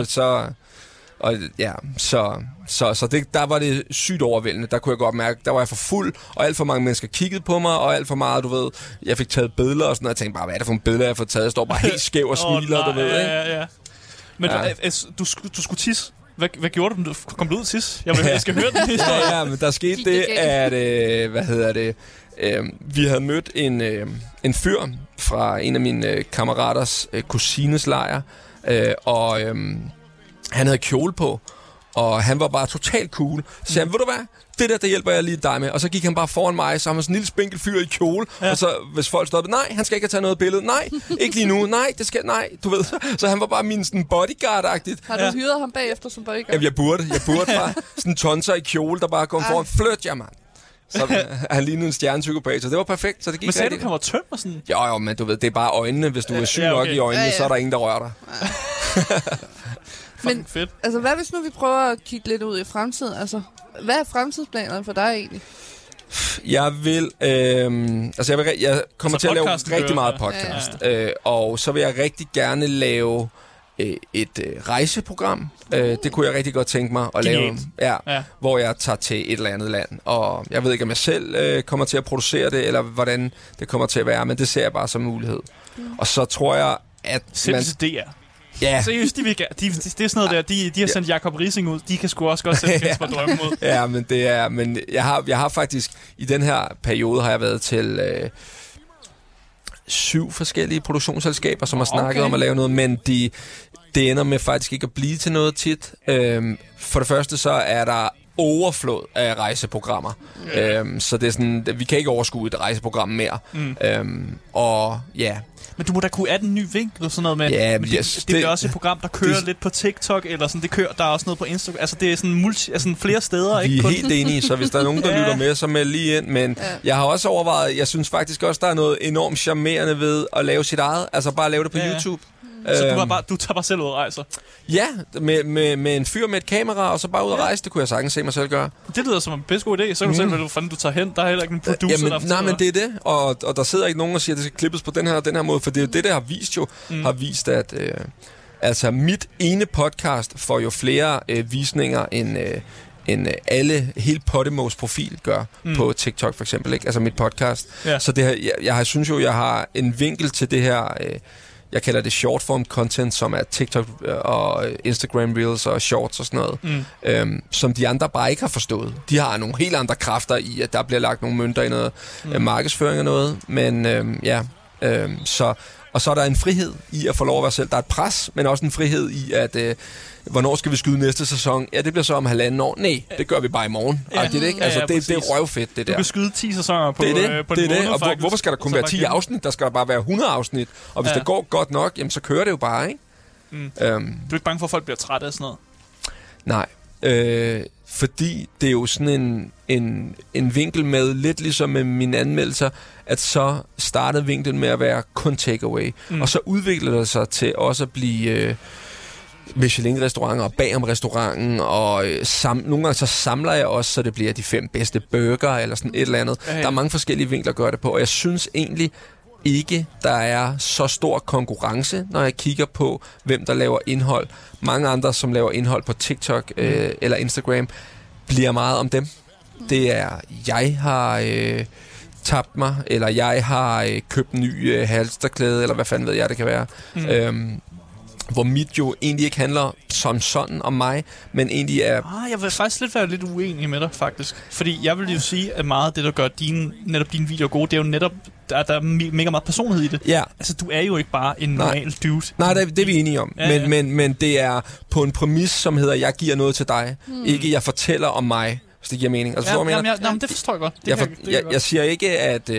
Altså. Så det, der var det sygt overvældende. Der kunne jeg godt mærke, der var jeg for fuld, og alt for mange mennesker kiggede på mig, og alt for meget, du ved, jeg fik taget billeder og sådan noget. Jeg tænkte bare, hvad er det for en billede, jeg får taget? Jeg står bare helt skæv og smiler, du ved, ikke? Ja. Men du skulle tisse. Hvad gjorde du? Kom du ud sidst? Jeg skal høre den historie. Ja, men der skete det, at... vi havde mødt en fyr fra en af mine kammeraters kusines lejr, han havde kjole på, og han var bare totalt cool. Så sagde han, ved du hvad? Det der hjælper jeg lige dig med. Og så gik han bare foran mig, så han var sådan en lille spinkel fyr i kjole. Ja. Og så hvis folk stoppede, nej, han skal ikke have taget noget billede. Nej, ikke lige nu. Nej, det skal, nej, du ved. Så han var bare min sådan bodyguard-agtigt. Har du hyret ham bagefter som bodyguard? Jamen, jeg burde bare sådan tonser i kjole, der bare kom foran. Flørt, ja, mand. Så han lignede en stjernepsykopat, så det var perfekt, så det gik. Men sagde du, at han var tøm og sådan? Jo, men du ved, det er bare øjnene. Hvis du er syg nok i øjnene, så er der ingen, der rører dig. Men fedt. Altså, hvad hvis nu vi prøver at kigge lidt ud i fremtiden? Altså, hvad er fremtidsplanerne for dig egentlig? Jeg kommer til at lave rigtig meget podcast, og så vil jeg rigtig gerne lave et rejseprogram. Det kunne jeg rigtig godt tænke mig at lave, hvor jeg tager til et eller andet land. Og jeg ved ikke, om jeg selv kommer til at producere det, eller hvordan det kommer til at være, men det ser jeg bare som mulighed. Og så tror jeg, at... Ja. Seriøst, det er sådan noget der, de har sendt Jakob Rising ud, de kan sgu også godt sende Kasper Drømmen ud. Ja, men det er, men jeg har faktisk, i den her periode har jeg været til 7 forskellige produktionsselskaber, som har snakket om at lave noget, men det ender med faktisk ikke at blive til noget tit. For det første så er der overflod af rejseprogrammer. Yeah. Så det er sådan, vi kan ikke overskue et rejseprogram mere. Mm. Og ja... Yeah. Men du må da kunne have den nye vinkel og sådan noget med. Ja, men yes, det er også et program, der kører lidt på TikTok, eller sådan, det kører, der er også noget på Instagram. Altså, det er sådan, altså, flere steder, ikke? Vi er kun helt enige, så hvis der er nogen, der lytter med, så meld lige ind. Men jeg har også overvejet, jeg synes faktisk også, der er noget enormt charmerende ved at lave sit eget. Altså, bare lave det på YouTube. Så du tager bare selv ud og rejser? Ja, med en fyr med et kamera, og så bare ud og rejse. Det kunne jeg sagtens se mig selv gøre. Det lyder som en bedst god idé. Så kan du selv vælge, hvor fanden du tager hen. Der er heller ikke en producer. Nej, men det er det. Og der sidder ikke nogen og siger, at det skal klippes på den her og den her måde. For det er jo det, der har vist at... altså, mit ene podcast får jo flere visninger end hele Podemos profil gør på TikTok for eksempel. Ikke? Altså mit podcast. Ja. Så det her, jeg synes jo, jeg har en vinkel til det her... jeg kalder det short form content, som er TikTok og Instagram Reels og Shorts og sådan noget, som de andre bare ikke har forstået. De har nogle helt andre kræfter i, at der bliver lagt nogle mønter i noget markedsføring og noget, men så er der en frihed i at få lov at være selv. Der er et pres, men også en frihed i, at hvornår skal vi skyde næste sæson? Ja, det bliver så om 1,5 år. Nej, det gør vi bare i morgen. Ja. Arke, ikke? Altså, det er røvfedt, det der. Du kan skyde 10 sæsoner på det. Det er det. Og hvorfor skal der kun være 10 afsnit? Der skal der bare være 100 afsnit. Og hvis det går godt nok, jamen, så kører det jo bare, ikke? Du er ikke bange for, at folk bliver trætte af sådan noget? Nej. Fordi det er jo sådan en vinkel med, lidt ligesom med mine anmeldelser, at så startede vinklen med at være kun takeaway. Og så udviklede det sig til også at blive Michelin-restauranter og bagom restauranten, og nogle gange så samler jeg også, så det bliver de 5 bedste burger eller sådan et eller andet. Der er mange forskellige vinkler at gøre det på, og jeg synes egentlig ikke, der er så stor konkurrence, når jeg kigger på, hvem der laver indhold. Mange andre, som laver indhold på TikTok eller Instagram, bliver meget om dem. Det er, jeg har tabt mig, eller jeg har købt en ny halsterklæde, eller hvad fanden ved jeg, det kan være. Hvor mit jo egentlig ikke handler som sådan om mig, men egentlig er... jeg vil faktisk være lidt uenig med dig, faktisk. Fordi jeg vil jo sige, at meget af det, der gør netop dine videoer gode, det er jo netop, der er mega meget personlighed i det. Ja. Altså, du er jo ikke bare en normal dude. Nej, det er vi enige om. Ja. Men det er på en præmis, som hedder, jeg giver noget til dig. Ikke, jeg fortæller om mig. Hvis det giver mening. Altså, det forstår jeg godt. Jeg siger ikke, at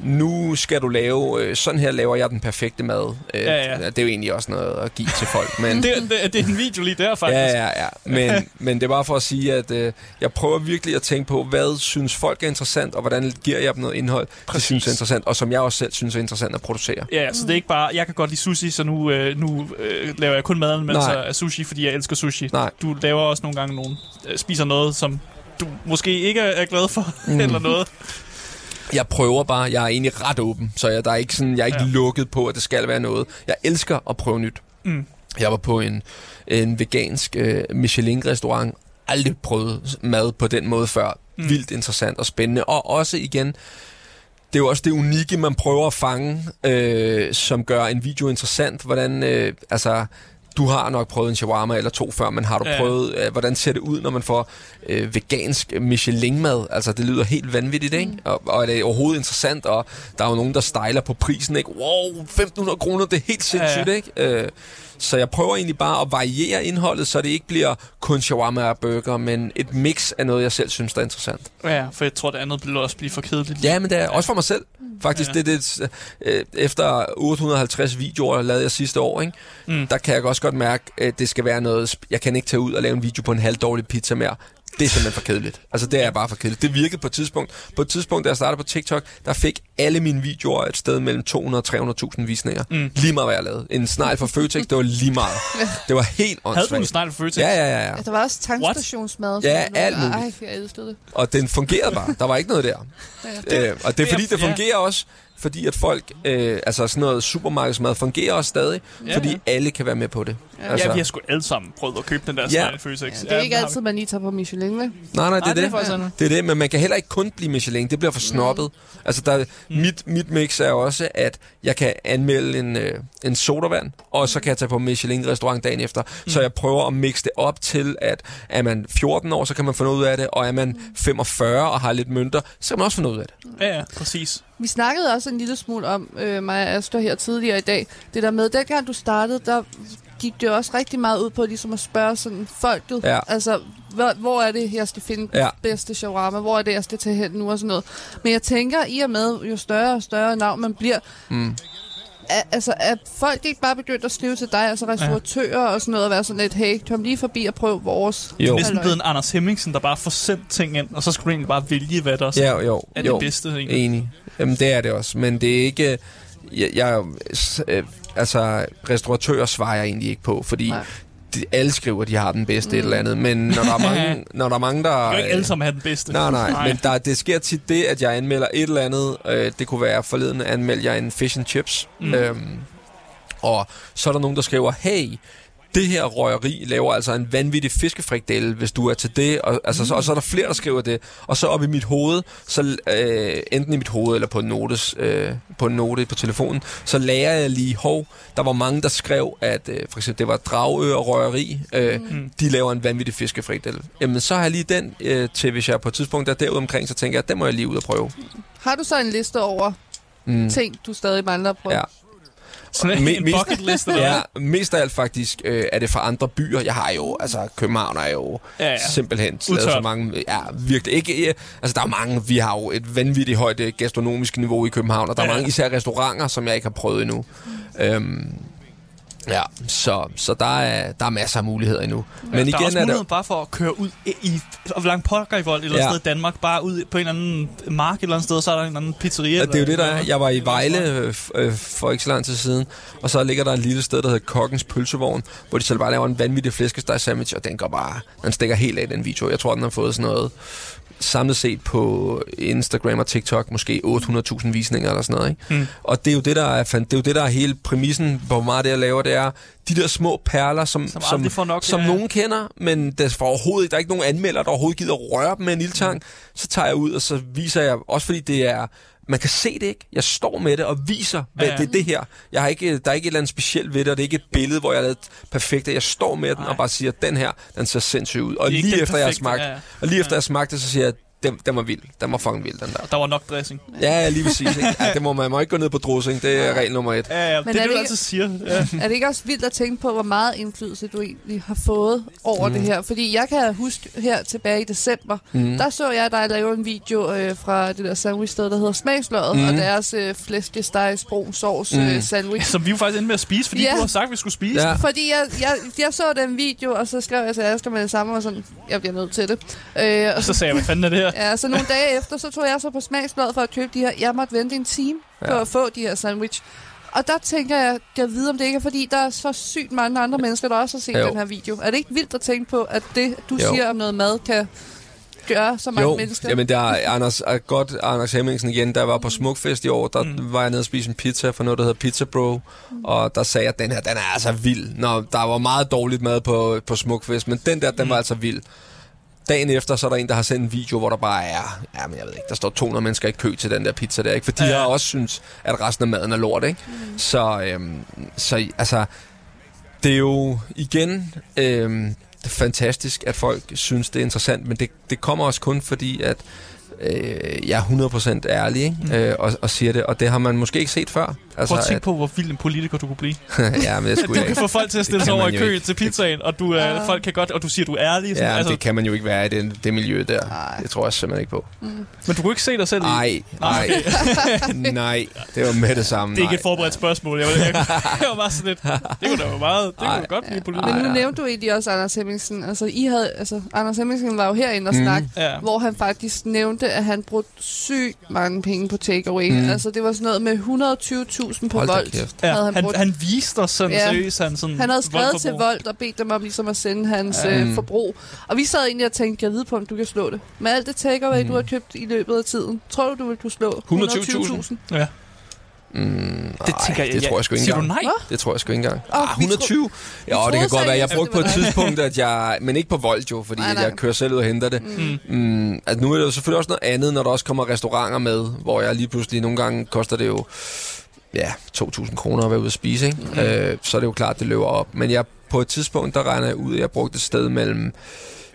nu skal du lave... sådan her laver jeg den perfekte mad. Det er jo egentlig også noget at give til folk. Men det er en video lige der, faktisk. Ja. Men det er bare for at sige, at jeg prøver virkelig at tænke på, hvad synes folk er interessant, og hvordan giver jeg dem noget indhold, de synes er interessant, og som jeg også selv synes er interessant at producere. Ja, så det er ikke bare, jeg kan godt lide sushi, så nu laver jeg kun maden, men så er sushi, fordi jeg elsker sushi. Nej. Du laver også nogle gange spiser noget, som... du måske ikke er glad for, eller noget. Jeg prøver bare. Jeg er egentlig ret åben, så jeg er ikke lukket på, at det skal være noget. Jeg elsker at prøve nyt. Jeg var på en vegansk Michelin-restaurant. Aldrig prøvet mad på den måde før. Vildt interessant og spændende. Og også igen, det er jo også det unikke, man prøver at fange, som gør en video interessant. Hvordan, du har nok prøvet en shawarma eller 2 før, men har du prøvet, hvordan ser det ud, når man får vegansk Michelin-mad? Altså, det lyder helt vanvittigt, ikke? Og er det overhovedet interessant, og der er jo nogen, der stejler på prisen, ikke? Wow, 1.500 kroner, det er helt sindssygt, ikke? Så jeg prøver egentlig bare at variere indholdet, så det ikke bliver kun shawarma og burger, men et mix af noget, jeg selv synes, der er interessant. Ja, for jeg tror, det andet bliver også blive for kedeligt. Ja, men det er også for mig selv. Faktisk, det efter 850 videoer, lavede jeg sidste år, ikke? Der kan jeg også godt mærke, at det skal være noget... Jeg kan ikke tage ud og lave en video på en halvdårlig pizza mere. Det er simpelthen for kedeligt. Altså, det er bare for kedeligt. Det virkede på et tidspunkt. På et tidspunkt, da jeg startede på TikTok, der fik alle mine videoer et sted mellem 200 og 300.000 visninger. Lige meget, hvad jeg lavede. En snegl fra Føtex, det var lige meget. Det var helt åndssvagt. Havde du en snegl fra Føtex? Ja. Der var også tankstationsmad. Ja, alt muligt. Ej, jeg elskede det. Og den fungerede bare. Der var ikke noget der. Og det er fordi, det fungerer også. Fordi at folk, sådan noget supermarkedsmad fungerer også stadig, fordi alle kan være med på det. Altså. Ja, vi har sgu alle sammen prøvet at købe den der smile Føtex. Det er ikke altid, man lige tager på Michelin, ikke? Nej, det er det, men man kan heller ikke kun blive Michelin, det bliver for snobbet. Altså, mit mix er også, at jeg kan anmelde en sodavand, og så kan jeg tage på Michelin-restaurant dagen efter. Så jeg prøver at mixe det op til, at er man 14 år, så kan man få noget ud af det, og er man 45 og har lidt mønter, så kan man også få noget ud af det. Ja, præcis. Vi snakkede også en lille smule om, mig og Asger her tidligere i dag, det der med, dengang du startede, der gik det også rigtig meget ud på ligesom at spørge sådan folket, altså hvor er det, jeg skal finde den bedste shawarma? Hvor er det, jeg skal tage hen nu og sådan noget? Men jeg tænker, i og med, jo større og større navn man bliver... Mm. Altså, at folk ikke bare begyndte at skrive til dig, altså restauratører og sådan noget, og være sådan lidt, hey, kom lige forbi og prøv vores. Jo. Det er næsten blevet en Anders Hemmingsen, der bare får sendt ting ind, og så skulle du egentlig bare vælge, hvad der er det bedste. Enig. Jamen, det er det også, men det er ikke... Altså, restauratører svarer jeg egentlig ikke på, fordi... Nej. Alle skriver, de har den bedste et eller andet, men når der er mange, der... Det er jo ikke alle, som har den bedste. Nej. Men det sker tit det, at jeg anmelder et eller andet. Det kunne være forleden, anmeldte jeg en fish and chips. Mm. Og så er der nogen, der skriver, hey, det her røgeri laver altså en vanvittig fiskefrikadelle, hvis du er til det. Og, altså, så er der flere, der skriver det. Og så op i mit hoved, så enten i mit hoved eller på en, på en note på telefonen, så lærer jeg lige, der var mange, der skrev, at for eksempel, det var Dragø og røgeri. De laver en vanvittig fiskefrikadelle. Jamen, så har jeg lige den til, hvis jeg på et tidspunkt der derude omkring, så tænker jeg, at den må jeg lige ud og prøve. Har du så en liste over ting, du stadig mangler at prøve? Ja. Sådan en bucket liste. Ja, mest af alt faktisk er det fra andre byer. Jeg har jo, altså København er jo simpelthen lavet så mange, virkelig ikke, altså der er mange, vi har jo et vanvittigt højt gastronomisk niveau i København, og der er mange især restauranter, som jeg ikke har prøvet endnu. Så der er masser af muligheder endnu. Men igen, der er også muligheden bare for at køre ud i langt pokker i vold et eller andet sted i Danmark, bare ud på en eller anden mark et eller andet sted, og så er der en eller anden pizzeria. Det er jo det, der er. Jeg var i Vejle for ikke så lang tid siden, og så ligger der et lille sted, der hedder Kokkens Pølsevogn, hvor de selv bare laver en vanvittig flæskesteg sandwich, og den går bare, den stikker helt af, den video. Jeg tror, den har fået sådan noget samlet set på Instagram og TikTok måske 800.000 visninger eller sådan noget, ikke? Og det er jo det, der er, hele præmissen, hvor meget det jeg laver, det er de der små perler, som nogen kender, men der er ikke nogen anmelder, der overhovedet gider røre dem med en ildtang. Så tager jeg ud, og så viser jeg, også fordi det er, man kan se det, ikke? Jeg står med det og viser, hvad det er det her. Jeg har ikke, der er ikke et eller andet specielt ved det, og det er ikke et billede, hvor jeg har lavet perfekt. Jeg står med den og bare siger, den her, den ser sindssygt ud. Og lige efter jeg har smagt, så siger jeg, den var vild. Den var fucking vild, den der. Og der var nok dressing. Ja, lige præcis. Det må man må ikke gå ned på dressing. Det er regel nummer 1. Ja. Men det er det, du altid siger. Er det ikke også vildt at tænke på, hvor meget indflydelse du egentlig har fået over det her? Fordi jeg kan huske her tilbage i december, der så jeg dig lave en video fra det der sandwichsted, der hedder Smagsløret, og deres flæskestegs, brun sovs sandwich. Som vi jo faktisk endte med at spise, fordi du har sagt, at vi skulle spise. Ja. Fordi jeg så den video, og så skrev jeg til Asger med det samme, og sådan, jeg bliver nødt til det. Og så sagde jeg, hvad fanden er det her? Ja, så nogle dage efter, så tog jeg så på Smagsbladet for at købe de her. Jeg måtte vente en time for at få de her sandwich. Og der tænker jeg, jeg ved om det ikke er, fordi der er så sygt mange andre mennesker, der også har set den her video. Er det ikke vildt at tænke på, at det, du siger om noget mad, kan gøre så mange mennesker? Jamen der er Anders Hemmingsen igen, der var på Smukfest i år, der var jeg nede og spise en pizza for noget, der hedder Pizza Bro, og der sagde jeg, den her, den er altså vild. Nå, der var meget dårligt mad på Smukfest, men den der, den var altså vild. Dagen efter, så er der en, der har sendt en video, hvor der bare er... Ja, men jeg ved ikke, der står 200 mennesker i kø til den der pizza der, ikke? For de har også synes, at resten af maden er lort, ikke? Så altså... Det er jo igen det er fantastisk, at folk synes, det er interessant, men det kommer også kun fordi, at jeg er 100% ærlig, ikke? Og siger det, og det har man måske ikke set før. Altså, prøv at tænke på, hvor vild en politiker du kunne blive. Ja, men jeg skulle du kan få folk til at stille sig over i køen til pizzaen, og du, folk kan godt, og du siger, du er ærlig. Sådan, ja, altså. Det kan man jo ikke være i det miljø der. Ej. Det tror jeg simpelthen ikke på. Men du kunne ikke se dig selv i? Nej, nej, det var med det samme. Det er ikke et forberedt spørgsmål. Jeg var bare sådan lidt, det kunne da være meget, det kunne godt blive politiker. Men nu nævnte du egentlig også Anders Hemmingsen. Altså, Anders Hemmingsen var jo herinde og snakke, hvor han faktisk nævnte, at han brugte sygt mange penge på takeaway. Altså, det var sådan noget med 120.000 på Volt. Han viste os sådan seriøst. Han havde skrevet til Volt og bedt dem om ligesom at sende hans forbrug. Og vi sad egentlig og tænkte, jeg ved på, om du kan slå det. Med alt det takeaway, du har købt i løbet af tiden. Tror du ville kunne slå 120.000? Ja. Det tror jeg sgu ikke engang. Det tror jeg sgu ikke engang. 120? Ja, det kan godt være. Jeg brugte på et tidspunkt, at jeg... Men ikke på Volt jo, fordi jeg kører selv ud og henter det. Altså, nu er det jo selvfølgelig også noget andet, når der også kommer restauranter med, hvor jeg lige pludselig nogle gange koster det jo 2.000 kroner at være ude at spise, ikke? Så er det jo klart, det løber op. Men jeg på et tidspunkt, der regner jeg ud, at jeg brugte et sted mellem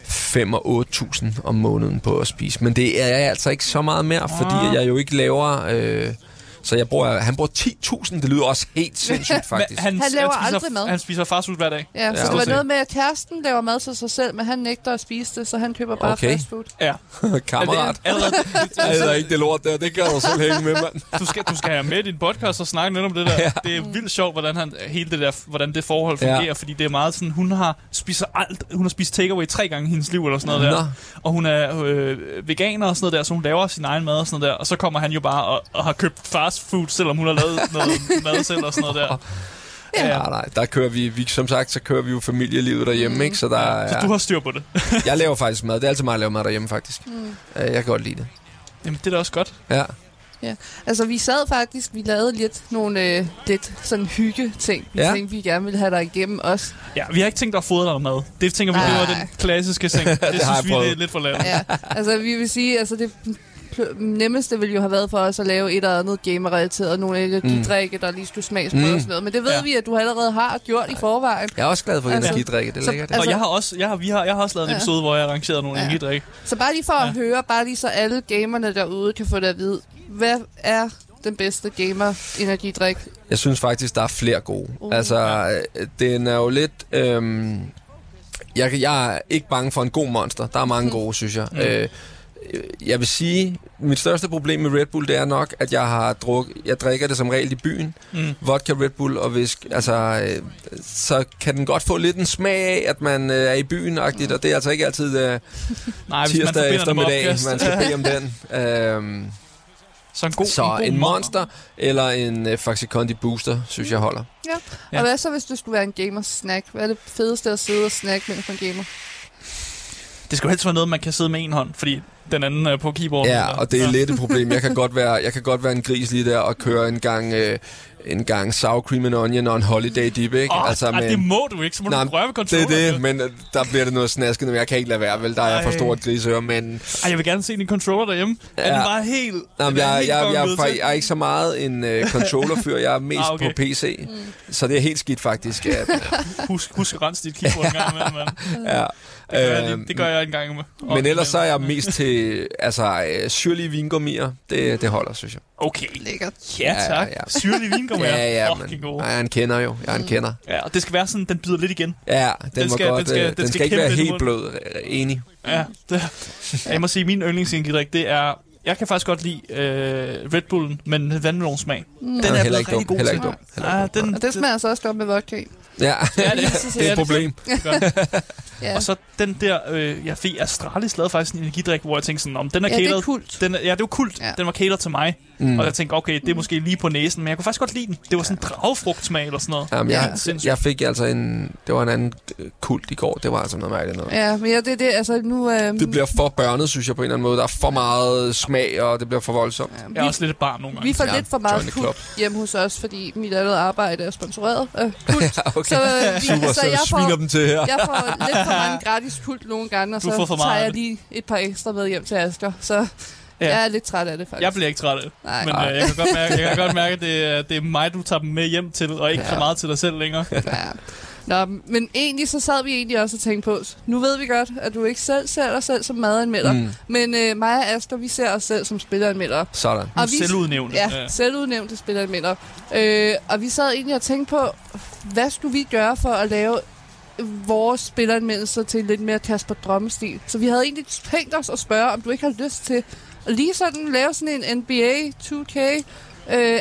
5.000 og 8.000 om måneden på at spise. Men det er jeg altså ikke så meget mere, fordi jeg jo ikke laver... Så jeg bruger, han bruger 10.000. Det lyder også helt sindssygt, faktisk. Han laver aldrig mad. Han spiser fast food hver dag. Ja, så ja, det var noget med, at kæresten laver mad til sig selv, men han nægter at spise det, så han køber bare fast food. Ja. Kammerat. Altså ikke det lort der. Det gør du selv hænge med, mand. Du skal have med i din podcast og snakke lidt om det der. Ja. Det er vildt sjovt, hvordan han hele det der, hvordan det forhold fungerer, ja, fordi det er meget sådan, hun har spist takeaway 3 gange i hendes liv eller sådan noget der. Og hun er veganer og sådan noget der, så hun laver sin egen mad og sådan noget der, og så kommer han jo bare og har købt fast food, selvom hun har lavet noget mad selv og sådan noget der. Ja. Nej, der kører vi som sagt, så kører vi jo familielivet derhjemme, ikke? Så der så du har styr på det. Jeg laver faktisk mad. Det er altid mig, der laver mad derhjemme, faktisk. Jeg kan godt lide det. Jamen, det er da også godt. Ja. Ja, altså vi sad faktisk, vi lavede lidt nogle lidt sådan hygge-ting, vi tænkte, vi gerne ville have dig igennem også. Ja, vi har ikke tænkt at fodre dig med. Det tænker vi, det var den klassiske ting. Det synes vi, det er lidt for lavt. Ja, altså vi vil sige, altså det nemmeste ville jo have været for os at lave et eller andet gamer-relateret, nogle af de drikke, der lige skulle smages på og sådan noget. Men det ved vi, at du allerede har gjort i forvejen. Jeg er også glad for energidrikke, det er lækkert. Altså, og jeg har også lavet en episode, hvor jeg arrangerede nogle energidrikke. Så bare lige for at høre, bare lige så alle gamerne derude kan få det at vide. Hvad er den bedste gamer-energidrik? Jeg synes faktisk, der er flere gode. Altså, den er jo lidt... Jeg er ikke bange for en god monster. Der er mange gode, synes jeg. Jeg vil sige, mit største problem med Red Bull, det er nok, at jeg drikker det som regel i byen. Vodka, Red Bull og whisk. Altså, så kan den godt få lidt en smag af, at man er i byen-agtigt, og det er altså ikke altid tirsdag eftermiddag, man skal bede om den. Så en monster eller en Faxi Kondi Booster, synes jeg holder. Ja. Og hvad så, hvis du skulle være en gamer-snack? Hvad er det fedeste at sidde og snakke med for en gamer? Det skal jo helst være noget, man kan sidde med en hånd, fordi den anden er på keyboarden. Ja, og det er lidt et problem. Jeg kan godt være en gris lige der og køre en gang sour cream and onion og en holiday dip, ikke? Altså, men det må du ikke, så må du røre ved kontrollen. Det er det, men der bliver det noget snaskende, men jeg kan ikke lade være, vel? Der er jeg for stort grisehøre, men... jeg vil gerne se din controller derhjemme. Ja. Er den bare helt... Jeg er ikke så meget en controllerfyr, jeg er mest på PC, så det er helt skidt, faktisk. Husk at rense dit keyboard en gang imellem, mand. Ja. Det gør jeg en gang med. Men ellers så er jeg mest til syrlige vingummier. Det holder, synes jeg. Okay. Lækkert. Ja, tak. Syrlige vingummier. Han kender jo. Jeg er en kender. Ja, og det skal være sådan, den bider lidt igen. Ja, den skal ikke være helt blød. Enig. Ja, jeg må sige, min yndlingsingrediens, det er... Jeg kan faktisk godt lide Red Bullen, men vandmelonsmag. Den er blevet rigtig god til mig. Og det smager så også godt med vodka. Ja, det er et problem. Ja. Og så den der, Astralis lavede faktisk en energidrik, hvor jeg tænkte sådan, om den er cateret. Det er kult. Det var kult. Ja. Den var cateret til mig. Og jeg tænkte, okay, det er måske lige på næsen, men jeg kunne faktisk godt lide den. Det var sådan en dragfrugtsmag eller sådan noget. Jamen, jeg fik altså det var en anden kult i går. Det var altså noget mærkeligt noget. Ja, men det er det, altså nu... Det bliver for børnet, synes jeg, på en eller anden måde. Der er for meget smag, og det bliver for voldsomt. Ja, jeg er også lidt barn nogle gange. Vi får lidt for meget kult hjemme hos os, fordi mit andet arbejde er sponsoreret af kult. Okay. Så jeg sviner dem til her. Jeg får lidt for mange gratis kult nogle gange, og så tager jeg lige et par ekstra med hjem til Asger, så... Ja. Jeg er lidt træt af det, faktisk. Jeg bliver ikke træt af det. Nej, men jeg kan godt mærke, at det er mig, du tager dem med hjem til, og ikke så meget til dig selv længere. Ja. Nå, men egentlig så sad vi egentlig også og tænkte på, nu ved vi godt, at du ikke selv ser dig selv som madanmelder, men mig og Asger, vi ser os selv som spilleranmelder. Sådan. Og selvudnævnte. Ja, selvudnævnte spilleranmelder. Og vi sad egentlig og tænkte på, hvad skulle vi gøre for at lave vores spilleranmeldelser til lidt mere Kasper Drømmestil? Så vi havde egentlig tænkt os at spørge, om du ikke har lyst til... lige sådan lave sådan en NBA 2K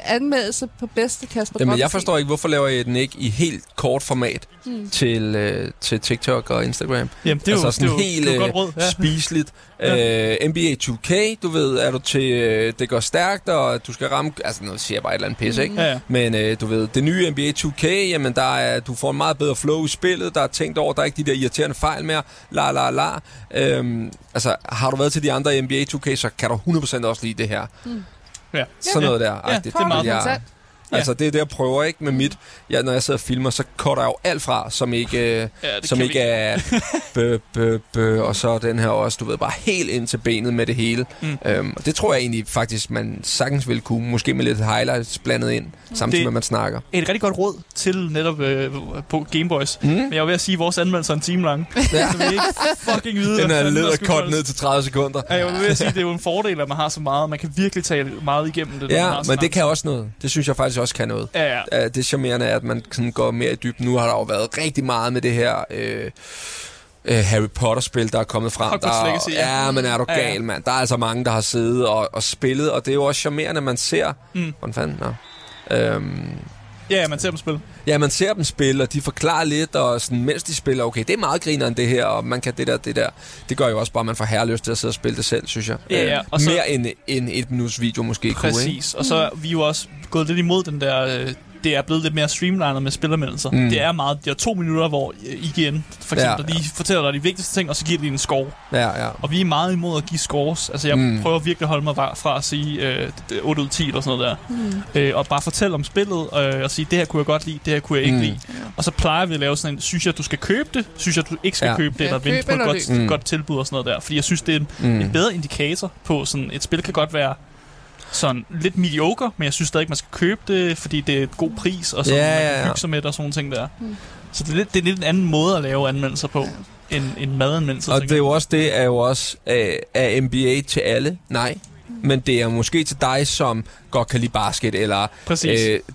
anmeldelse på bedste Kasper Drømmen. Jamen jeg forstår ikke, hvorfor laver I den ikke i helt kort format til TikTok og Instagram? Jamen det er altså jo sådan helt spiseligt. NBA 2K, du ved, er du til det går stærkt, og du skal ramme... Altså nu siger jeg bare et eller andet pisse, ikke? Ja. Men du ved, det nye NBA 2K, jamen der er, du får en meget bedre flow i spillet, der er tænkt over, der er ikke de der irriterende fejl mere, altså har du været til de andre NBA 2K, så kan du 100% også lide det her. Ja. Sådan noget der. Ja, det er meget interessant. Ja. Altså det er det jeg prøver, ikke, med mit. Ja, når jeg sidder og filmer, så cutter jeg jo alt fra, som ikke som ikke er og så den her også, du ved, bare helt ind til benet med det hele. Og det tror jeg egentlig faktisk man sagtens vil kunne, måske med lidt highlights blandet ind, samtidig med at man snakker. Et rigtig godt råd til netop på Gameboys. Men jeg var ved at sige, at vores anmeldelse er en time lang. Ja. Så vi ikke fucking vide. Den er lederkort ned til 30 sekunder. Ja, jeg var ved at sige, det er jo en fordel, at man har så meget. Man kan virkelig tale meget igennem det. Ja, men det kan også noget. Det synes jeg faktisk også kan noget. Ja, ja. Det charmerende er, at man sådan går mere i dybden. Nu har der jo været rigtig meget med det her Harry Potter-spil, der er kommet frem. Der, ja, men er du gal, mand? Der er altså mange, der har siddet og spillet, og det er jo også charmerende, man ser. Hvordan fanden? Ja, man ser dem spille. Ja, man ser dem spille, og de forklarer lidt, og sådan, mens de spiller, okay, det er meget grineren det her, og man kan det der. Det gør jo også bare, at man får herrelyst til at sidde og spille det selv, synes jeg. Ja, ja. Og så, mere end et minuts video måske. Præcis, kunne, og så vi jo også gået lidt imod den der... det er blevet lidt mere streamlinet med spillermeldelser. Det er meget... Det er 2 minutter, hvor IGN for eksempel lige fortæller dig de vigtigste ting, og så giver de en score. Ja, ja. Og vi er meget imod at give scores. Altså, jeg prøver virkelig at holde mig fra at sige 8 ud af 10 eller sådan noget der. Og bare fortælle om spillet, og sige, det her kunne jeg godt lide, det her kunne jeg ikke lide. Og så plejer vi at lave sådan en, synes jeg, du skal købe det? Synes jeg, du ikke skal købe det? Eller vente på et godt tilbud og sådan noget der. Fordi jeg synes, det er en bedre indikator på sådan... Et spil kan godt være... sådan lidt mediocre, men jeg synes stadig, man skal købe det, fordi det er et god pris, og så man kan hygge sig med det, og sådan nogle ting der. Så det er lidt en anden måde at lave anmeldelser på, end madanmeldelser. Og det er jo også, er NBA til alle? Nej. Men det er måske til dig, som godt kan lide basket, eller...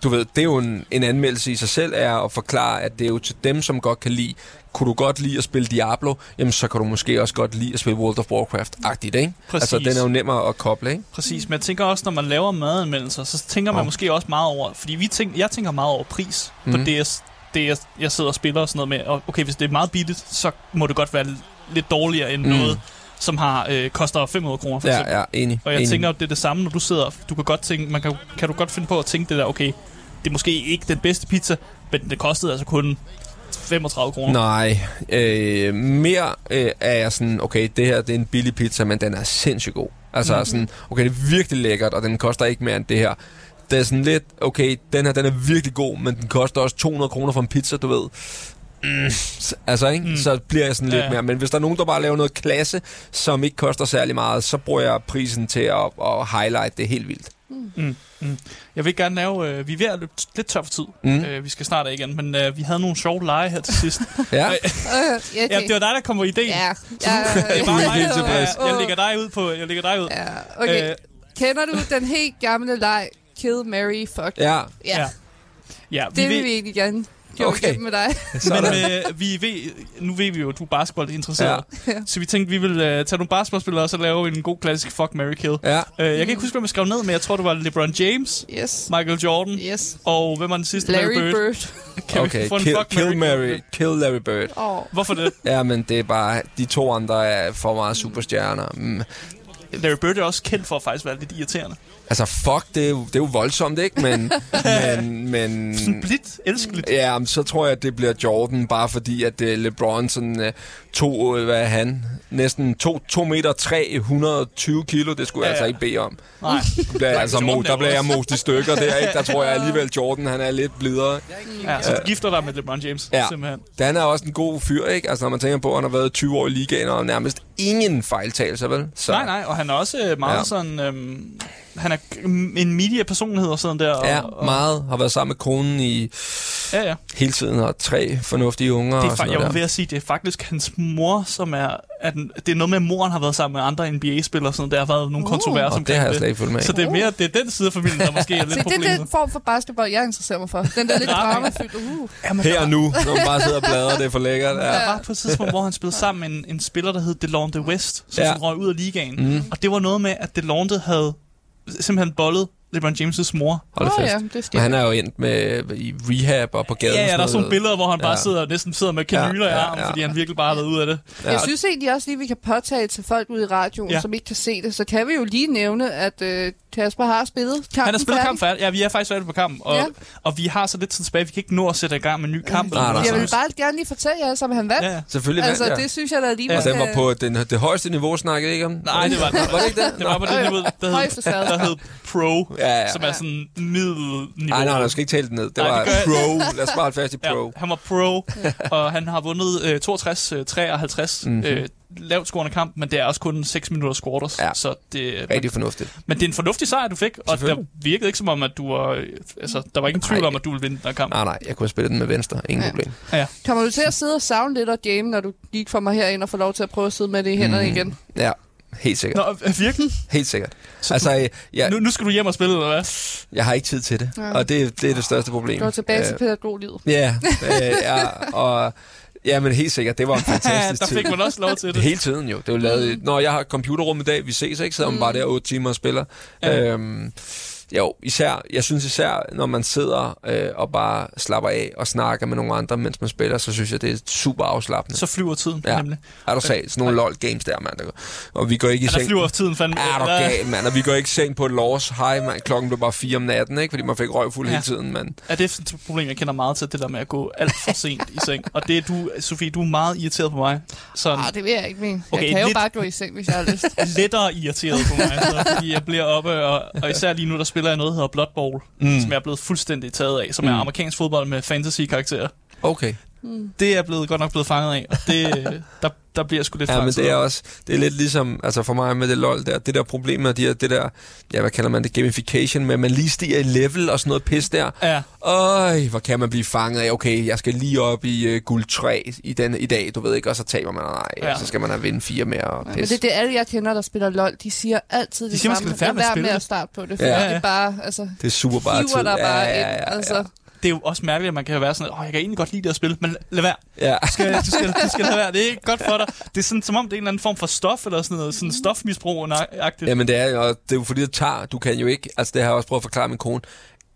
du ved, det er jo en anmeldelse i sig selv, er at forklare, at det er jo til dem, som godt kan lide... Kunne du godt lide at spille Diablo, jamen så kan du måske også godt lide at spille World of Warcraft-agtigt, ikke? Præcis. Altså, den er jo nemmere at koble, ikke? Præcis, men jeg tænker også, når man laver madanmeldelser, så tænker man måske også meget over... Fordi jeg tænker meget over pris på det, jeg sidder og spiller og sådan noget med. Og okay, hvis det er meget billigt, så må det godt være lidt dårligere end noget... som har koster 500 kroner for eksempel. Ja, enig. Og jeg tænker, at det er det samme, når du sidder. Du kan godt tænke, kan du godt finde på at tænke det der, okay, det er måske ikke den bedste pizza, men det kostede altså kun 35 kroner. Nej, mere er jeg sådan, okay, det her, det er en billig pizza, men den er sindssygt god. Altså sådan, okay, det er virkelig lækkert, og den koster ikke mere end det her. Det er sådan lidt, okay, den her, den er virkelig god, men den koster også 200 kroner for en pizza, du ved. Altså, ikke? Så bliver jeg sådan lidt mere. Men hvis der er nogen, der bare laver noget klasse, som ikke koster særlig meget, så bruger jeg prisen til at highlight det helt vildt. Jeg vil gerne lave vi er ved at løbe lidt tør for tid. Vi skal snart af igen. Men vi havde nogle sjove lege her til sidst. Ja, det var dig, der kom på idéen. Det er bare mig. Jeg lægger dig ud på. Okay. Kender du den helt gamle leg Kill, Marry, Fuck? Ja, det vil vi egentlig gerne. Okay. Med dig. Men nu ved vi jo, at du er basketballinteresseret. Så vi tænkte, vi ville tage nogle basketballspillere og så lave en god klassisk Fuck, Marry, Kill. Jeg kan ikke huske, hvem jeg skrev ned, men jeg tror, det var LeBron James, Michael Jordan, og hvem var den sidste? Larry Bird. Kan vi få en Kill Larry Bird. Hvorfor det? Ja, men det er bare, de to andre er for meget superstjerner. Larry Bird er også kendt for at faktisk være lidt irriterende. Altså, fuck, det er jo voldsomt, ikke? Men sådan blidt, elskeligt. Ja, så tror jeg, at det bliver Jordan, bare fordi, at LeBron sådan næsten 2 meter 320 kilo, det skulle jeg altså ikke bede om. Nej. Der bliver jeg most i stykker der, ikke? Der tror jeg alligevel, Jordan, han er lidt blidere. Ja, så du gifter dig med LeBron James, simpelthen. Han er også en god fyr, ikke? Altså, når man tænker på, at han har været 20 år i ligaen, og nærmest ingen fejltagelser, vel? Så. Nej, og han er også meget sådan... han er en mediepersonlighed og sådan der. Og meget. Har været sammen med konen i hele tiden, og 3 fornuftige unger og sådan noget. Jeg var ved at sige, det er faktisk hans mor, som er... At det er noget med, at moren har været sammen med andre NBA-spillere og sådan der. Der har været nogle kontroverser omkring det. Har jeg slet ikke fulgt med. Så det er mere det er den side af familien, der måske er lidt problemet. Det er den form for basketball, jeg interesserer mig for. Den der lidt dramafyldt. Her og nu, når man bare sidder og bladrer, det er for lækkert. Ja. Der var på et tidspunkt, hvor han spillede sammen med en spiller, der hed DeLonte West, som røg ud af ligaen. Og det var noget med, at DeLonte havde simpelthen bollet LeBron James' mor. Hold fast. Men han er jo endt med i rehab og på gaden. Ja, der er sådan billeder, hvor han bare sidder med kanyler i armen, fordi han virkelig bare har været ud af det. Jeg synes egentlig også lige, vi kan påtage til folk ude i radioen, som ikke kan se det. Så kan vi jo lige nævne, at Kasper har spillet kampen. Han har spillet kampen færdig. Ja, vi er faktisk færdige på kampen. Og vi har så lidt tid tilbage. Vi kan ikke nå at sætte i gang med en ny kamp. Jeg vil bare gerne lige fortælle jer, som han vandt. Ja. Selvfølgelig vandt, altså, det synes jeg, der lige... Og den var på det højeste niveau, snakkede ikke om? Nej, det var det ikke. Det var på det niveau, der hed Pro. ja. Som er sådan middelniveau. Nej, han skal ikke tale det ned. Det var pro. Lad os bare holde fast i pro. Ja, han var pro, og han har vundet 62, 53 lavt scorende kamp, men det er også kun 6 minutter quarters. Ja. Så det rigtig fornuftigt. Men det er en fornuftig sejr, du fik, og der virkede ikke som om, at du var... Altså, der var ingen tvivl om, at du ville vinde den kamp. Nej, jeg kunne spille den med venstre. Ingen problem. Ja. Kommer du til at sidde og savne lidt og jamme, når du gik for mig herind og får lov til at prøve at sidde med det i hænderne igen? Ja. Helt sikkert. Nå, virkelig? Helt sikkert. Så altså, nu skal du hjem og spille, eller hvad? Jeg har ikke tid til det, og det er det største problem. Du er tilbage til pædagoglivet. Men helt sikkert, det var en fantastisk tid. Der fik man også lov til det. Hele tiden jo. Det var lavet, når jeg har computerrum i dag, vi ses, ikke? Sidder man bare der 8 timer og spiller. Ja. Jo, jeg synes især, når man sidder og bare slapper af og snakker med nogle andre, mens man spiller, så synes jeg, det er super afslappende. Så flyver tiden, nemlig. Er du sag? Sådan nogle LOL-games der, mand. Og vi går ikke i seng. Der flyver tiden fandme. Er du gal, mand? Og vi går ikke i seng på et lås. Hej, mand. Klokken blev bare 4 om natten, ikke? Fordi man fik røg fuld hele tiden, mand. Ja, det er et problem, jeg kender meget til, det der med at gå alt for sent i seng. Og det er du, Sofie, du er meget irriteret på mig. Nej, det vil jeg ikke mene. Okay, jeg kan jo bare gå i seng, hvis jeg har lyst. Lettere irriteret på mig, så, fordi jeg bliver oppe, og især lige nu, der spiller jeg noget, der hedder Blood Bowl, som jeg er blevet fuldstændig taget af, som er amerikansk fodbold med fantasy-karakterer. Okay. Det er blevet godt nok blevet fanget af, og det, der bliver sgu lidt fanget. Ja, men det er også, det er lidt ligesom, altså for mig med det LOL der, det der problem med det der, ja, hvad kalder man det, gamification, med at man lige stiger i level og sådan noget pis der. Ja. Øj, hvor kan man blive fanget af, okay, jeg skal lige op i guld 3 i dag, du ved ikke, og så taber man, så skal man have vinde 4 mere og pis. Men det er alle, jeg kender, der spiller LOL, de siger altid det samme, at være med at starte på det, for det bare, altså, det er super bare tid. Ja. Det er jo også mærkeligt, at man kan være sådan, jeg kan egentlig godt lide det at spille, men lad være. Ja. Du skal lade være. Det er ikke godt for dig. Det er sådan, som om det er en eller anden form for stof, eller sådan noget, sådan stofmisbrug-agtigt. Jamen det er jo fordi, det tager. Du kan jo ikke, altså det har jeg også prøvet at forklare min kone,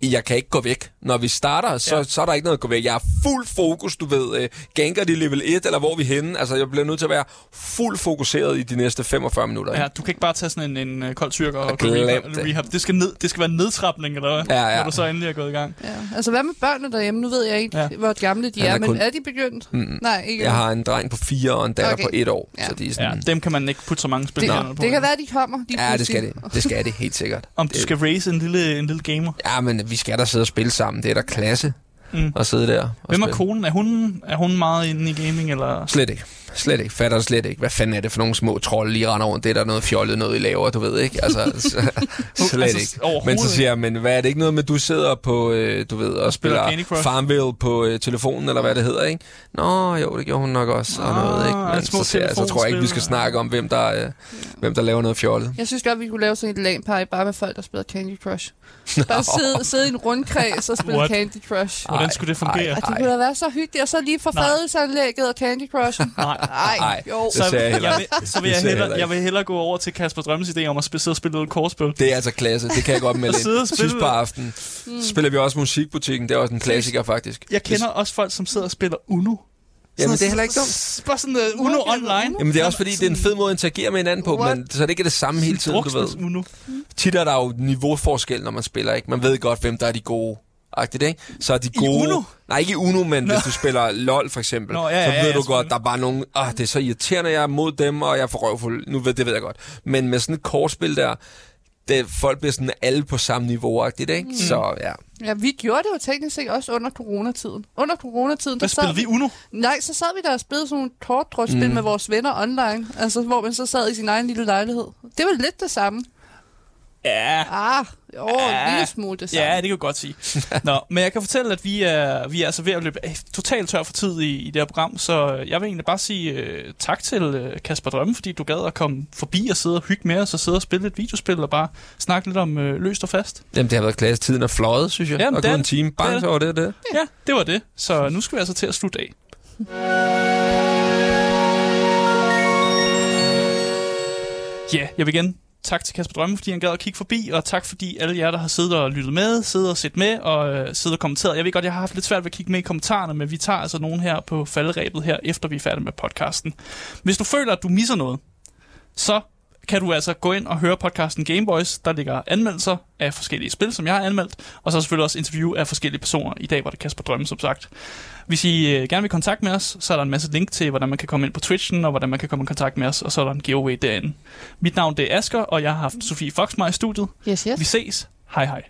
jeg kan ikke gå væk. Når vi starter, så er der ikke noget at gå væk. Jeg er fuld fokus, du ved. Ganker de level 1, eller hvor er vi henne? Altså, jeg bliver nødt til at være fuld fokuseret i de næste 45 minutter. Ja, du kan ikke bare tage sådan en kold tyrker og rehab. Det skal være en nedtrapning, eller hvad? Ja. Når du så endelig er gået i gang. Ja. Altså, hvad med børnene derhjemme? Nu ved jeg ikke, hvor gamle de er, men er de begyndt? Nej, ikke. Jeg har en dreng på 4 og en datter på 1 år. Ja. Så de er sådan... dem kan man ikke putte så mange spillere på. Det kan være, de kommer. Det skal det helt sikkert. Om du skal raise en lille gamer? Ja, men vi skal da sidde og spille sammen. Det er da klasse at sidde der. Hvem er konen? Er hun meget inde i gaming? Eller? Slet ikke. Fatter slet ikke. Hvad fanden er det for nogle små trolde lige render rundt? Det er der noget fjollet, noget I laver, du ved ikke. Altså, slet ikke. Men så siger jeg, men hvad er det ikke noget med, du sidder på, du ved, og spiller Farmville på telefonen, eller hvad det hedder, ikke? Nå, jo, det gjorde hun nok også. Og noget, ikke? Men så tror jeg ikke, vi skal snakke om, hvem der laver noget fjollet. Jeg synes godt, vi kunne lave sådan et LAN-party bare med folk, der spiller Candy Crush. Bare sidde i en rundkreds og spille Candy Crush. Hvordan skulle det fungere? Det kunne da være så hyggeligt, og så lige forfadelsesanlægget og Candy Crush. Nej, jo. Så vil jeg hellere gå over til Kasper Drømmes idé om at sidde og spille noget kortspil. Det er altså klasse, det kan jeg godt melde ind. Sidst på aftenen spiller vi også Musikbutikken, det er også en klassiker faktisk. Jeg kender også folk, som sidder og spiller Uno. Jamen, det er heller ikke dumt. Bare sådan Uno online. Jamen, det er også fordi, det er en fed måde at interagere med hinanden på, men så er det ikke det samme hele tiden, du ved. Uno. Tit er der jo niveauforskel, når man spiller, ikke? Man ved godt, hvem der er de gode. Ikke? Så er de gode... I Uno? Nej, ikke i Uno, men hvis du spiller LOL for eksempel, så ved du godt, der er bare nogen... det er så irriterende, jeg er mod dem, og jeg er for røvfuld. Det ved jeg godt. Men med sådan et kortspil der, folk bliver sådan alle på samme niveau, ikke? Så ja... Ja, vi gjorde det jo teknisk set også under coronatiden. Hvad spillede vi Uno? Nej, så sad vi der og spillede sådan nogle kortdrøsspil med vores venner online, altså hvor man så sad i sin egen lille lejlighed. Det var lidt det samme. Ja. En lille smule det samme. Ja, det kan jeg godt sige. Nå, men jeg kan fortælle, at vi er altså ved at løbe totalt tør for tid i det her program, så jeg vil egentlig bare sige tak til Kasper Drømme, fordi du gad at komme forbi og sidde og hygge med os og sidde og spille et videospil og bare snakke lidt om løst og fast. Jamen, det har været klasse. Tiden er fløjet, synes jeg. Jamen, og gået en time. Bang, så var det. Ja, det var det. Så nu skal vi altså til at slutte af. Ja, jeg vil igen. Tak til Kasper Drømme, fordi han gad at kigge forbi, og tak fordi alle jer, der har siddet og lyttet med, siddet og set med, og siddet og kommenteret. Jeg ved godt, jeg har haft lidt svært ved at kigge med i kommentarerne, men vi tager altså nogen her på falderæbet her, efter vi er færdige med podcasten. Hvis du føler, at du misser noget, så kan du altså gå ind og høre podcasten Gameboys. Der ligger anmeldelser af forskellige spil, som jeg har anmeldt, og så selvfølgelig også interview af forskellige personer. I dag var det Kasper Drømme, som sagt. Hvis I gerne vil kontakte med os, så er der en masse link til, hvordan man kan komme ind på Twitchen, og hvordan man kan komme i kontakt med os, og så er der en giveaway derinde. Mit navn det er Asger, og jeg har haft Sophie Foxmark i studiet. Yes. Vi ses. Hej hej.